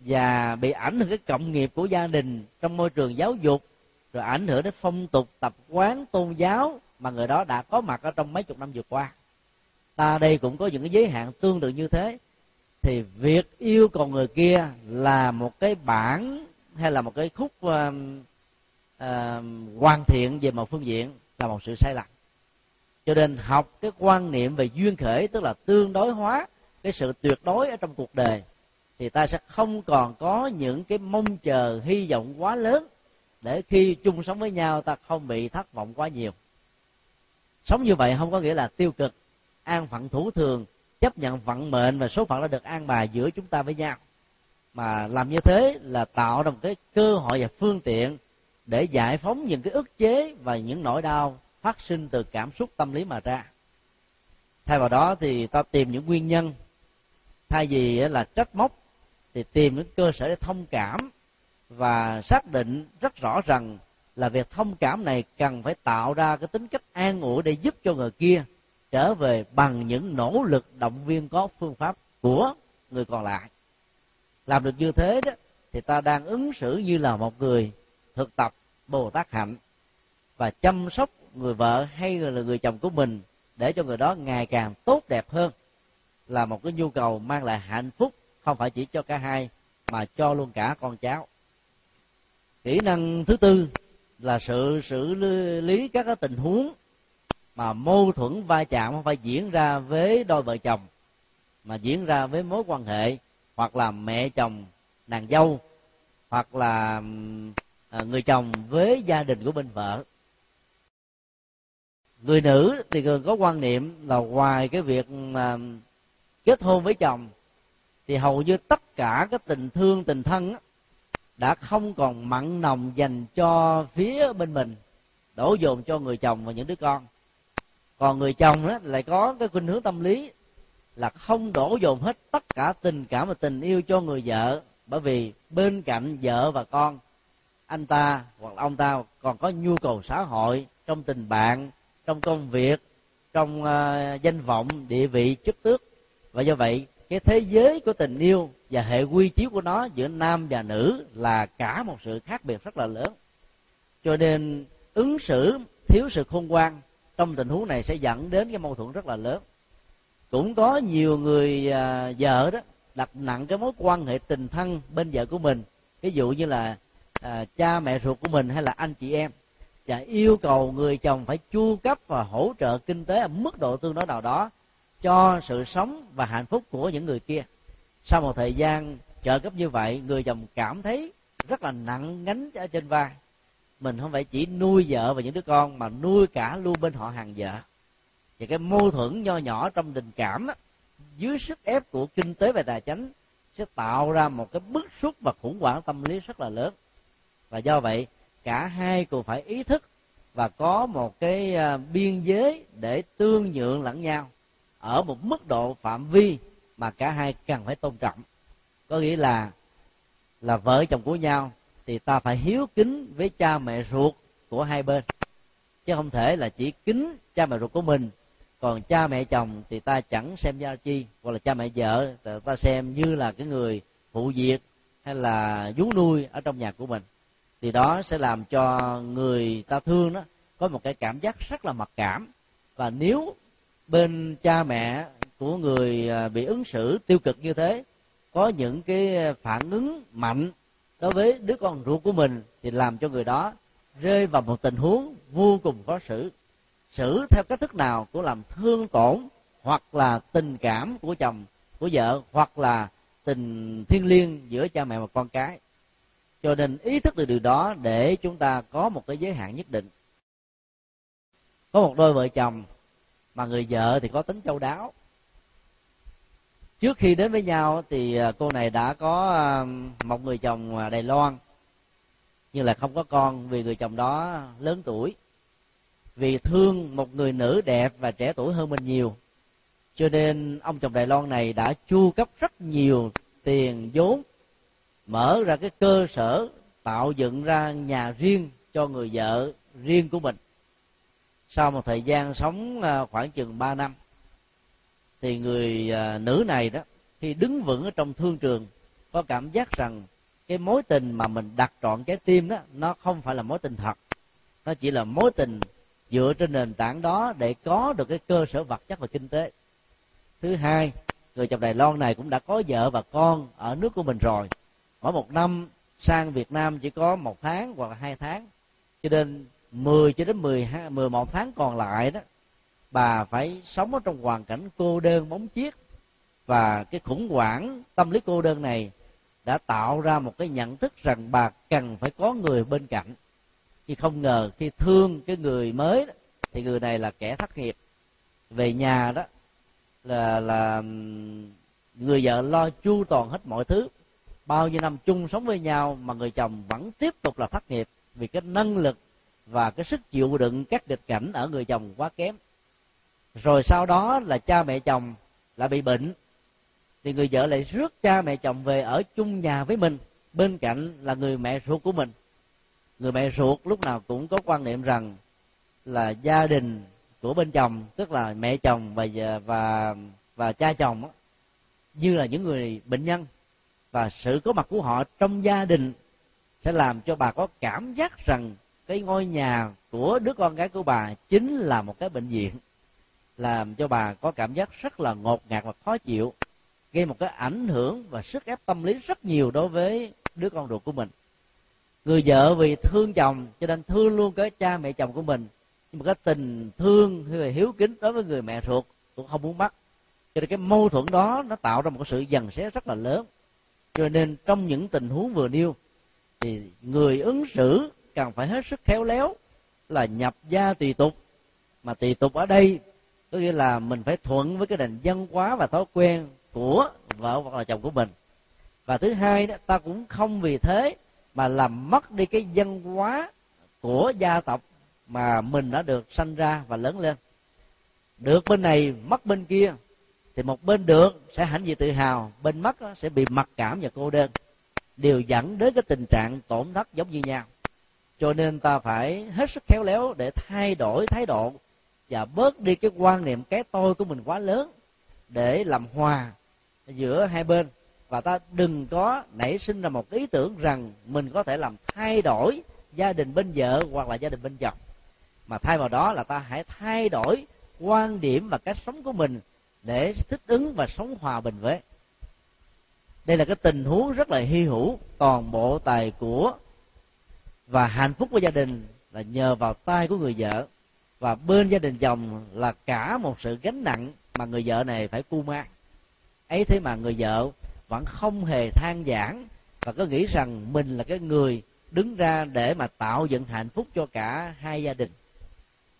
và bị ảnh hưởng cái cộng nghiệp của gia đình, trong môi trường giáo dục, rồi ảnh hưởng đến phong tục tập quán tôn giáo mà người đó đã có mặt ở trong mấy chục năm vừa qua. Ta đây cũng có những cái giới hạn tương tự như thế, thì việc yêu cầu người kia là một cái bản hay là một cái khúc hoàn thiện về một phương diện là một sự sai lầm. Cho nên học cái quan niệm về duyên khởi, tức là tương đối hóa cái sự tuyệt đối ở trong cuộc đời, thì ta sẽ không còn có những cái mong chờ hy vọng quá lớn, để khi chung sống với nhau ta không bị thất vọng quá nhiều. Sống như vậy không có nghĩa là tiêu cực, an phận thủ thường, chấp nhận vận mệnh và số phận đã được an bài giữa chúng ta với nhau, mà làm như thế là tạo ra một cái cơ hội và phương tiện để giải phóng những cái ức chế và những nỗi đau phát sinh từ cảm xúc tâm lý mà ra. Thay vào đó thì ta tìm những nguyên nhân, thay vì là trách móc thì tìm những cơ sở để thông cảm, và xác định rất rõ rằng là việc thông cảm này cần phải tạo ra cái tính cách an ủi để giúp cho người kia trở về bằng những nỗ lực động viên có phương pháp của người còn lại. Làm được như thế đó thì ta đang ứng xử như là một người thực tập Bồ Tát hạnh và chăm sóc người vợ hay là người chồng của mình để cho người đó ngày càng tốt đẹp hơn, là một cái nhu cầu mang lại hạnh phúc không phải chỉ cho cả hai mà cho luôn cả con cháu. Kỹ năng thứ tư là sự xử lý các cái tình huống mà mâu thuẫn va chạm không phải diễn ra với đôi vợ chồng mà diễn ra với mối quan hệ, hoặc là mẹ chồng nàng dâu, hoặc là người chồng với gia đình của bên vợ. Người nữ thì thường có quan niệm là ngoài cái việc kết hôn với chồng thì hầu như tất cả các tình thương tình thân đã không còn mặn nồng dành cho phía bên mình, đổ dồn cho người chồng và những đứa con. Còn người chồng đó lại có cái khuynh hướng tâm lý là không đổ dồn hết tất cả tình cảm và tình yêu cho người vợ, bởi vì bên cạnh vợ và con, anh ta hoặc là ông ta còn có nhu cầu xã hội, trong tình bạn, trong công việc, trong danh vọng, địa vị, chức tước. Và do vậy cái thế giới của tình yêu và hệ quy chiếu của nó giữa nam và nữ là cả một sự khác biệt rất là lớn. Cho nên ứng xử thiếu sự khôn ngoan trong tình huống này sẽ dẫn đến cái mâu thuẫn rất là lớn. Cũng có nhiều người vợ đó đặt nặng cái mối quan hệ tình thân bên vợ của mình, ví dụ như là cha mẹ ruột của mình hay là anh chị em, và yêu cầu người chồng phải chu cấp và hỗ trợ kinh tế ở mức độ tương đối nào đó cho sự sống và hạnh phúc của những người kia. Sau một thời gian trợ cấp như vậy, người chồng cảm thấy rất là nặng gánh ở trên vai. Mình không phải chỉ nuôi vợ và những đứa con mà nuôi cả luôn bên họ hàng vợ. Và cái mâu thuẫn nho nhỏ trong tình cảm đó, dưới sức ép của kinh tế và tài chính sẽ tạo ra một cái bức xúc và khủng hoảng tâm lý rất là lớn. Và do vậy cả hai cùng phải ý thức và có một cái biên giới để tương nhượng lẫn nhau ở một mức độ phạm vi mà cả hai cần phải tôn trọng. Có nghĩa là vợ chồng của nhau thì ta phải hiếu kính với cha mẹ ruột của hai bên, chứ không thể là chỉ kính cha mẹ ruột của mình, còn cha mẹ chồng thì ta chẳng xem ra chi, hoặc là cha mẹ vợ ta xem như là cái người phụ việc hay là vú nuôi ở trong nhà của mình. Thì đó sẽ làm cho người ta thương đó có một cái cảm giác rất là mặc cảm. Và nếu bên cha mẹ của người bị ứng xử tiêu cực như thế có những cái phản ứng mạnh đối với đứa con ruột của mình, thì làm cho người đó rơi vào một tình huống vô cùng khó xử. Xử theo cách thức nào cũng làm thương tổn hoặc là tình cảm của chồng, của vợ, hoặc là tình thiêng liêng giữa cha mẹ và con cái. Cho nên ý thức được điều đó để chúng ta có một cái giới hạn nhất định. Có một đôi vợ chồng mà người vợ thì có tính châu đáo. Trước khi đến với nhau thì cô này đã có một người chồng Đài Loan, nhưng là không có con vì người chồng đó lớn tuổi. Vì thương một người nữ đẹp và trẻ tuổi hơn mình nhiều, cho nên ông chồng Đài Loan này đã chu cấp rất nhiều tiền vốn, mở ra cái cơ sở tạo dựng ra nhà riêng cho người vợ riêng của mình. Sau một thời gian sống khoảng chừng 3 năm thì người nữ này đó, khi đứng vững ở trong thương trường, có cảm giác rằng cái mối tình mà mình đặt trọn trái tim đó, nó không phải là mối tình thật, nó chỉ là mối tình dựa trên nền tảng đó để có được cái cơ sở vật chất và kinh tế. Thứ hai, người chồng Đài Loan này cũng đã có vợ và con ở nước của mình rồi. Mỗi một năm sang Việt Nam chỉ có 1 tháng hoặc là 2 tháng, cho nên 10 cho đến 11 tháng còn lại đó, bà phải sống ở trong hoàn cảnh cô đơn bóng chiếc. Và cái khủng hoảng tâm lý cô đơn này đã tạo ra một cái nhận thức rằng bà cần phải có người bên cạnh. Thì không ngờ khi thương cái người mới đó, thì người này là kẻ thất nghiệp. Về nhà đó là người vợ lo chu toàn hết mọi thứ. Bao nhiêu năm chung sống với nhau mà người chồng vẫn tiếp tục là thất nghiệp, vì cái năng lực và cái sức chịu đựng các nghịch cảnh ở người chồng quá kém. Rồi sau đó là cha mẹ chồng lại bị bệnh, thì người vợ lại rước cha mẹ chồng về ở chung nhà với mình. Bên cạnh là người mẹ ruột của mình. Người mẹ ruột lúc nào cũng có quan niệm rằng là gia đình của bên chồng, tức là mẹ chồng và cha chồng đó, như là những người bệnh nhân. Và sự có mặt của họ trong gia đình sẽ làm cho bà có cảm giác rằng cái ngôi nhà của đứa con gái của bà chính là một cái bệnh viện, làm cho bà có cảm giác rất là ngột ngạt và khó chịu, gây một cái ảnh hưởng và sức ép tâm lý rất nhiều đối với đứa con ruột của mình. Người vợ vì thương chồng cho nên thương luôn cái cha mẹ chồng của mình, nhưng mà cái tình thương hay là hiếu kính đối với người mẹ ruột cũng không muốn mất. Cho nên cái mâu thuẫn đó nó tạo ra một sự giằng xé rất là lớn. Cho nên trong những tình huống vừa nêu thì người ứng xử cần phải hết sức khéo léo, là nhập gia tùy tục. Mà tùy tục ở đây có nghĩa là mình phải thuận với cái nền văn hóa và thói quen của vợ hoặc là chồng của mình. Và thứ hai đó, ta cũng không vì thế mà làm mất đi cái văn hóa của gia tộc mà mình đã được sanh ra và lớn lên. Được bên này mất bên kia, thì một bên được sẽ hãnh diện tự hào, bên mất sẽ bị mặc cảm và cô đơn, đều dẫn đến cái tình trạng tổn thất giống như nhau. Cho nên ta phải hết sức khéo léo để thay đổi thái độ và bớt đi cái quan niệm cái tôi của mình quá lớn, để làm hòa giữa hai bên. Và ta đừng có nảy sinh ra một ý tưởng rằng mình có thể làm thay đổi gia đình bên vợ hoặc là gia đình bên chồng, mà thay vào đó là ta hãy thay đổi quan điểm và cách sống của mình để thích ứng và sống hòa bình với. Đây là cái tình huống rất là hy hữu. Toàn bộ tài của và hạnh phúc của gia đình là nhờ vào tay của người vợ, và bên gia đình chồng là cả một sự gánh nặng mà người vợ này phải cu mang. Ấy thế mà người vợ vẫn không hề than vãn và cứ nghĩ rằng mình là cái người đứng ra để mà tạo dựng hạnh phúc cho cả hai gia đình.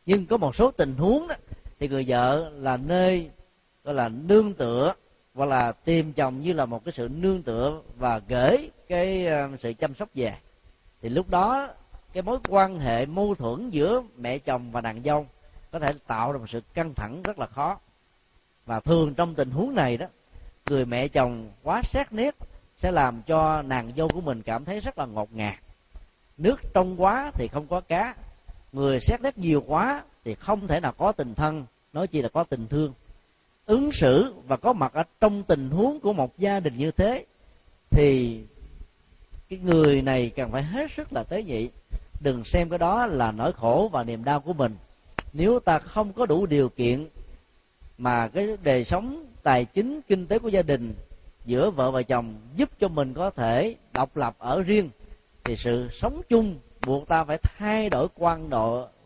Nhưng có một số tình huống đó, thì người vợ là nơi gọi là nương tựa hoặc là tìm chồng như là một cái sự nương tựa và gửi cái sự chăm sóc về, thì lúc đó cái mối quan hệ mâu thuẫn giữa mẹ chồng và nàng dâu có thể tạo ra một sự căng thẳng rất là khó. Và thường trong tình huống này đó, người mẹ chồng quá sát nét sẽ làm cho nàng dâu của mình cảm thấy rất là ngột ngạt. Nước trong quá thì không có cá, người sát nét nhiều quá thì không thể nào có tình thân, nói chi là có tình thương. Ứng xử và có mặt ở trong tình huống của một gia đình như thế thì cái người này cần phải hết sức là tế nhị. Đừng xem cái đó là nỗi khổ và niềm đau của mình. Nếu ta không có đủ điều kiện mà cái đời sống tài chính kinh tế của gia đình giữa vợ và chồng giúp cho mình có thể độc lập ở riêng, thì sự sống chung buộc ta phải thay đổi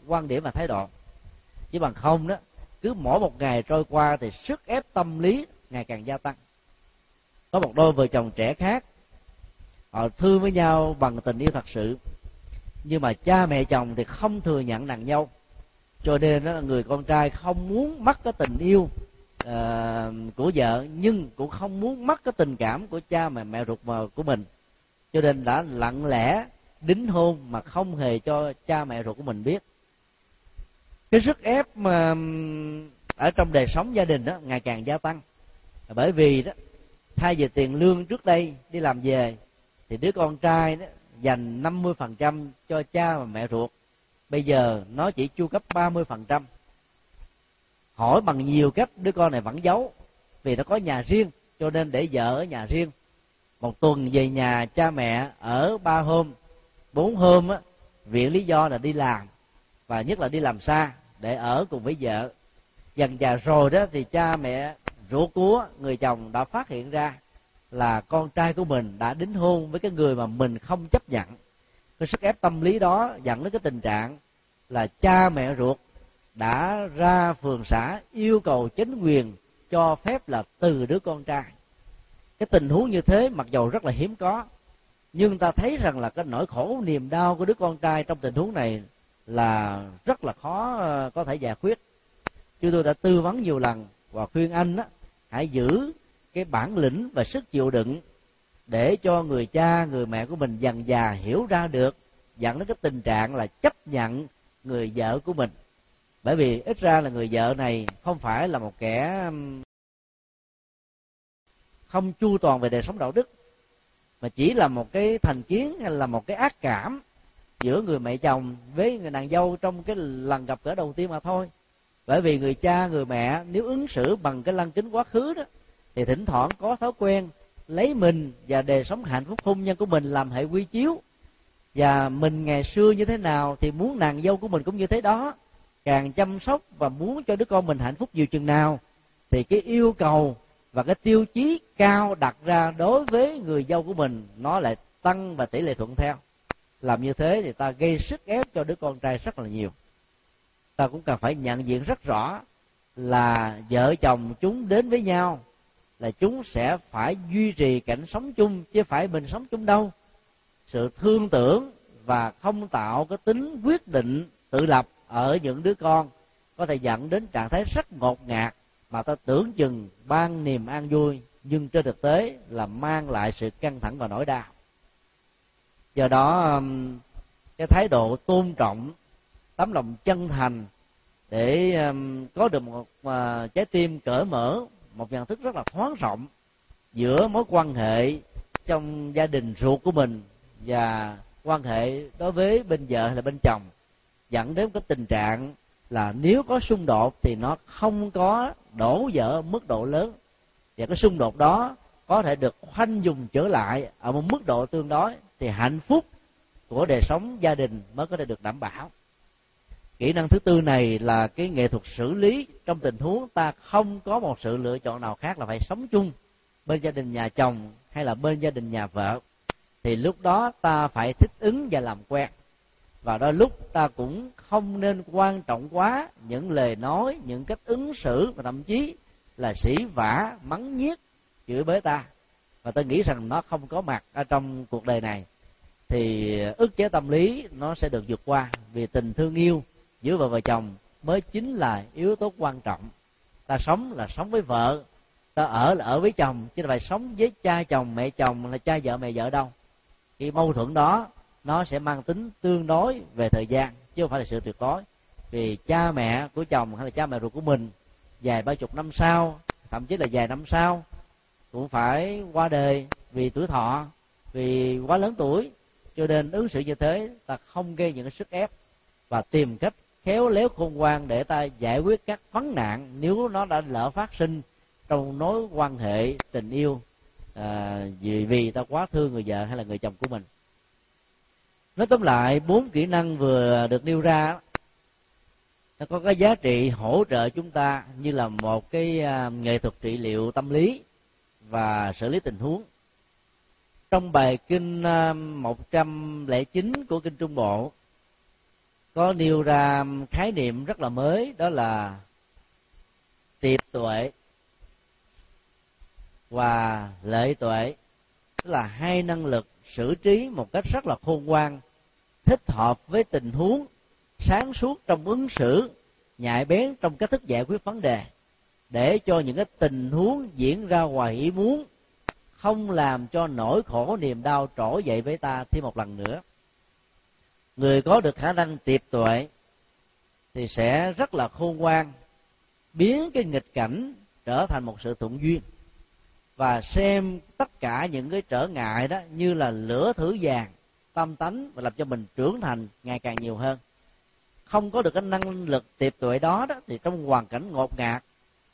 quan điểm và thái độ. Chứ bằng không đó, cứ mỗi một ngày trôi qua thì sức ép tâm lý ngày càng gia tăng. Có một đôi vợ chồng trẻ khác, họ thương với nhau bằng tình yêu thật sự, nhưng mà cha mẹ chồng thì không thừa nhận nàng dâu, cho nên đó là người con trai không muốn mất cái tình yêu của vợ, nhưng cũng không muốn mất cái tình cảm của cha mẹ ruột của mình, cho nên đã lặng lẽ đính hôn mà không hề cho cha mẹ ruột của mình biết. Cái sức ép mà ở trong đời sống gia đình đó ngày càng gia tăng, bởi vì đó, thay vì tiền lương trước đây đi làm về thì đứa con trai đó dành 50% cho cha và mẹ ruột, bây giờ nó chỉ chu cấp 30%. Hỏi bằng nhiều cách, đứa con này vẫn giấu, vì nó có nhà riêng, cho nên để vợ ở nhà riêng. Một tuần về nhà cha mẹ ở 3 hôm 4 hôm á, viện lý do là đi làm, và nhất là đi làm xa, để ở cùng với vợ. Dần dà rồi đó thì cha mẹ ruột của người chồng đã phát hiện ra là con trai của mình đã đính hôn với cái người mà mình không chấp nhận. Cái sức ép tâm lý đó dẫn đến cái tình trạng là cha mẹ ruột đã ra phường xã yêu cầu chính quyền cho phép là từ đứa con trai. Cái tình huống như thế mặc dù rất là hiếm có, nhưng ta thấy rằng là cái nỗi khổ niềm đau của đứa con trai trong tình huống này là rất là khó có thể giải quyết. Chúng tôi đã tư vấn nhiều lần và khuyên anh đó, hãy giữ cái bản lĩnh và sức chịu đựng để cho người cha, người mẹ của mình dần dà hiểu ra được, dẫn đến cái tình trạng là chấp nhận người vợ của mình. Bởi vì ít ra là người vợ này không phải là một kẻ không chu toàn về đời sống đạo đức, mà chỉ là một cái thành kiến hay là một cái ác cảm giữa người mẹ chồng với người nàng dâu trong cái lần gặp gỡ đầu tiên mà thôi. Bởi vì người cha, người mẹ nếu ứng xử bằng cái lăng kính quá khứ đó, thì thỉnh thoảng có thói quen lấy mình và đời sống hạnh phúc hôn nhân của mình làm hệ quy chiếu, và mình ngày xưa như thế nào thì muốn nàng dâu của mình cũng như thế đó. Càng chăm sóc và muốn cho đứa con mình hạnh phúc nhiều chừng nào thì cái yêu cầu và cái tiêu chí cao đặt ra đối với người dâu của mình nó lại tăng và tỷ lệ thuận theo. Làm như thế thì ta gây sức ép cho đứa con trai rất là nhiều. Ta cũng cần phải nhận diện rất rõ là vợ chồng chúng đến với nhau là chúng sẽ phải duy trì cảnh sống chung, chứ phải mình sống chung đâu. Sự thương tưởng và không tạo cái tính quyết định tự lập ở những đứa con có thể dẫn đến trạng thái rất ngột ngạt, mà ta tưởng chừng ban niềm an vui, nhưng trên thực tế là mang lại sự căng thẳng và nỗi đau. Do đó cái thái độ tôn trọng, tấm lòng chân thành để có được một trái tim cởi mở, một nhận thức rất là thoáng rộng giữa mối quan hệ trong gia đình ruột của mình và quan hệ đối với bên vợ hay là bên chồng, dẫn đến cái tình trạng là nếu có xung đột thì nó không có đổ vỡ mức độ lớn, và cái xung đột đó có thể được khoanh vùng trở lại ở một mức độ tương đối, thì hạnh phúc của đời sống gia đình mới có thể được đảm bảo. Kỹ năng thứ tư này là cái nghệ thuật xử lý trong tình huống ta không có một sự lựa chọn nào khác là phải sống chung bên gia đình nhà chồng hay là bên gia đình nhà vợ, thì lúc đó ta phải thích ứng và làm quen. Và đôi lúc ta cũng không nên quan trọng quá những lời nói, những cách ứng xử, và thậm chí là sỉ vả, mắng nhiếc, chửi bới ta, và ta nghĩ rằng nó không có mặt ở trong cuộc đời này, thì ức chế tâm lý nó sẽ được vượt qua. Vì tình thương yêu giữa vợ và chồng mới chính là yếu tố quan trọng. Ta sống là sống với vợ, ta ở là ở với chồng, chứ phải sống với cha chồng mẹ chồng, là cha vợ mẹ vợ đâu. Cái mâu thuẫn đó nó sẽ mang tính tương đối về thời gian, chứ không phải là sự tuyệt đối. Vì cha mẹ của chồng hay là cha mẹ ruột của mình vài ba chục năm sau, thậm chí là vài năm sau cũng phải qua đời vì tuổi thọ, vì quá lớn tuổi. Cho nên ứng xử như thế, ta không gây những sức ép và tìm cách khéo léo khôn ngoan để ta giải quyết các vấn nạn nếu nó đã lỡ phát sinh trong mối quan hệ tình yêu, vì ta quá thương người vợ hay là người chồng của mình. Nói tóm lại, 4 kỹ năng vừa được nêu ra nó có cái giá trị hỗ trợ chúng ta như là một cái nghệ thuật trị liệu tâm lý và xử lý tình huống. Trong bài kinh 109 của Kinh Trung Bộ có nêu ra khái niệm rất là mới, đó là tiệp tuệ và lệ tuệ, tức là hai năng lực xử trí một cách rất là khôn ngoan, thích hợp với tình huống, sáng suốt trong ứng xử, nhạy bén trong cách thức giải quyết vấn đề, để cho những cái tình huống diễn ra ngoài ý muốn không làm cho nỗi khổ niềm đau trỗi dậy với ta thêm một lần nữa. Người có được khả năng tiệp tuệ thì sẽ rất là khôn ngoan, biến cái nghịch cảnh trở thành một sự thuận duyên, và xem tất cả những cái trở ngại đó như là lửa thử vàng tâm tánh và làm cho mình trưởng thành ngày càng nhiều hơn. Không có được cái năng lực tiệp tuệ đó thì trong hoàn cảnh ngột ngạt,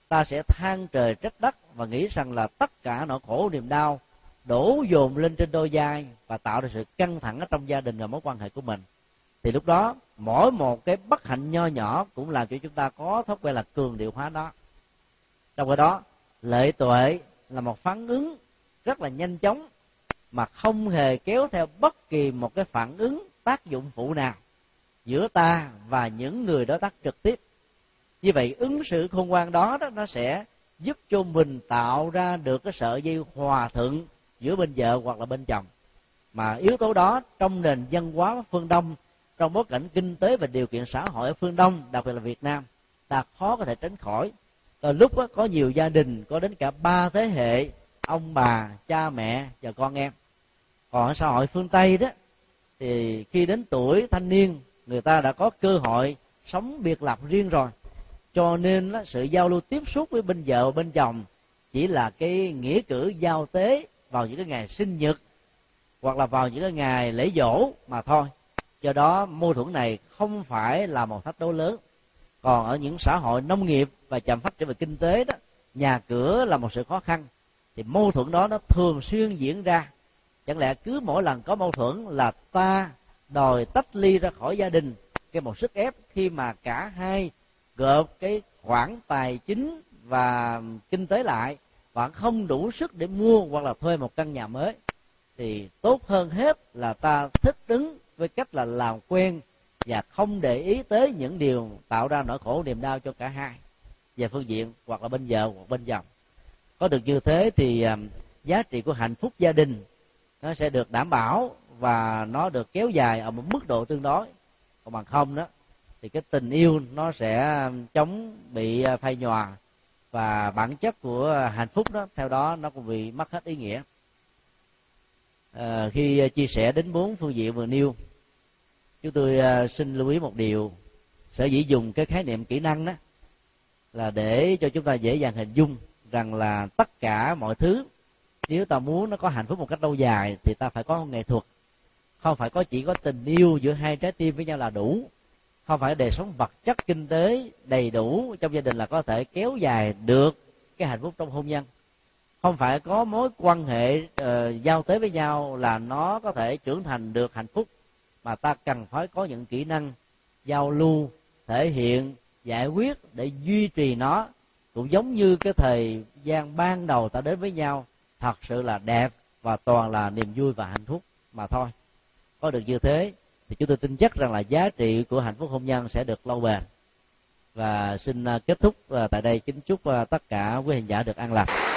ta sẽ than trời trách đất và nghĩ rằng là tất cả nỗi khổ niềm đau đổ dồn lên trên đôi vai và tạo ra sự căng thẳng ở trong gia đình và mối quan hệ của mình. Thì lúc đó mỗi một cái bất hạnh nho nhỏ cũng làm cho chúng ta có thói quen là cường điệu hóa nó. Trong cái đó, lệ tuệ là một phản ứng rất là nhanh chóng mà không hề kéo theo bất kỳ một cái phản ứng tác dụng phụ nào giữa ta và những người đối tác trực tiếp. Như vậy ứng xử khôn ngoan đó nó sẽ giúp cho mình tạo ra được cái sợi dây hòa thuận giữa bên vợ hoặc là bên chồng. Mà yếu tố đó trong nền văn hóa phương Đông, trong bối cảnh kinh tế và điều kiện xã hội ở phương Đông, đặc biệt là Việt Nam, ta khó có thể tránh khỏi. Còn lúc đó, có nhiều gia đình có đến cả 3 thế hệ, ông bà, cha mẹ và con em. Còn ở xã hội phương Tây đó, thì khi đến tuổi thanh niên, người ta đã có cơ hội sống biệt lập riêng rồi. Cho nên đó, sự giao lưu tiếp xúc với bên vợ bên chồng chỉ là cái nghĩa cử giao tế vào những cái ngày sinh nhật hoặc là vào những cái ngày lễ dỗ mà thôi. Do đó mâu thuẫn này không phải là một thách đố lớn. Còn ở những xã hội nông nghiệp và chậm phát triển về kinh tế đó, nhà cửa là một sự khó khăn, thì mâu thuẫn đó nó thường xuyên diễn ra. Chẳng lẽ cứ mỗi lần có mâu thuẫn là ta đòi tách ly ra khỏi gia đình, cái một sức ép, khi mà cả hai gộp cái khoản tài chính và kinh tế lại và không đủ sức để mua hoặc là thuê một căn nhà mới. Thì tốt hơn hết là ta thích ứng với cách là làm quen và không để ý tới những điều tạo ra nỗi khổ niềm đau cho cả hai, về phương diện hoặc là bên vợ hoặc bên chồng. Có được như thế thì giá trị của hạnh phúc gia đình nó sẽ được đảm bảo và nó được kéo dài ở một mức độ tương đối. Còn bằng không đó thì cái tình yêu nó sẽ chống bị phai nhòa, và bản chất của hạnh phúc đó theo đó nó cũng bị mất hết ý nghĩa. Khi chia sẻ đến 4 phương diện vừa nêu, chúng tôi xin lưu ý một điều. Sở dĩ dùng cái khái niệm kỹ năng đó là để cho chúng ta dễ dàng hình dung rằng là tất cả mọi thứ, nếu ta muốn nó có hạnh phúc một cách lâu dài thì ta phải có nghệ thuật. Không phải chỉ có tình yêu giữa hai trái tim với nhau là đủ. Không phải đời sống vật chất kinh tế đầy đủ trong gia đình là có thể kéo dài được cái hạnh phúc trong hôn nhân. Không phải có mối quan hệ giao tế với nhau là nó có thể trưởng thành được hạnh phúc, mà ta cần phải có những kỹ năng giao lưu, thể hiện, giải quyết để duy trì nó. Cũng giống như cái thời gian ban đầu ta đến với nhau thật sự là đẹp và toàn là niềm vui và hạnh phúc mà thôi. Có được như thế thì chúng tôi tin chắc rằng là giá trị của hạnh phúc hôn nhân sẽ được lâu bền. Và xin kết thúc tại đây. Kính chúc tất cả quý hành giả được an lạc.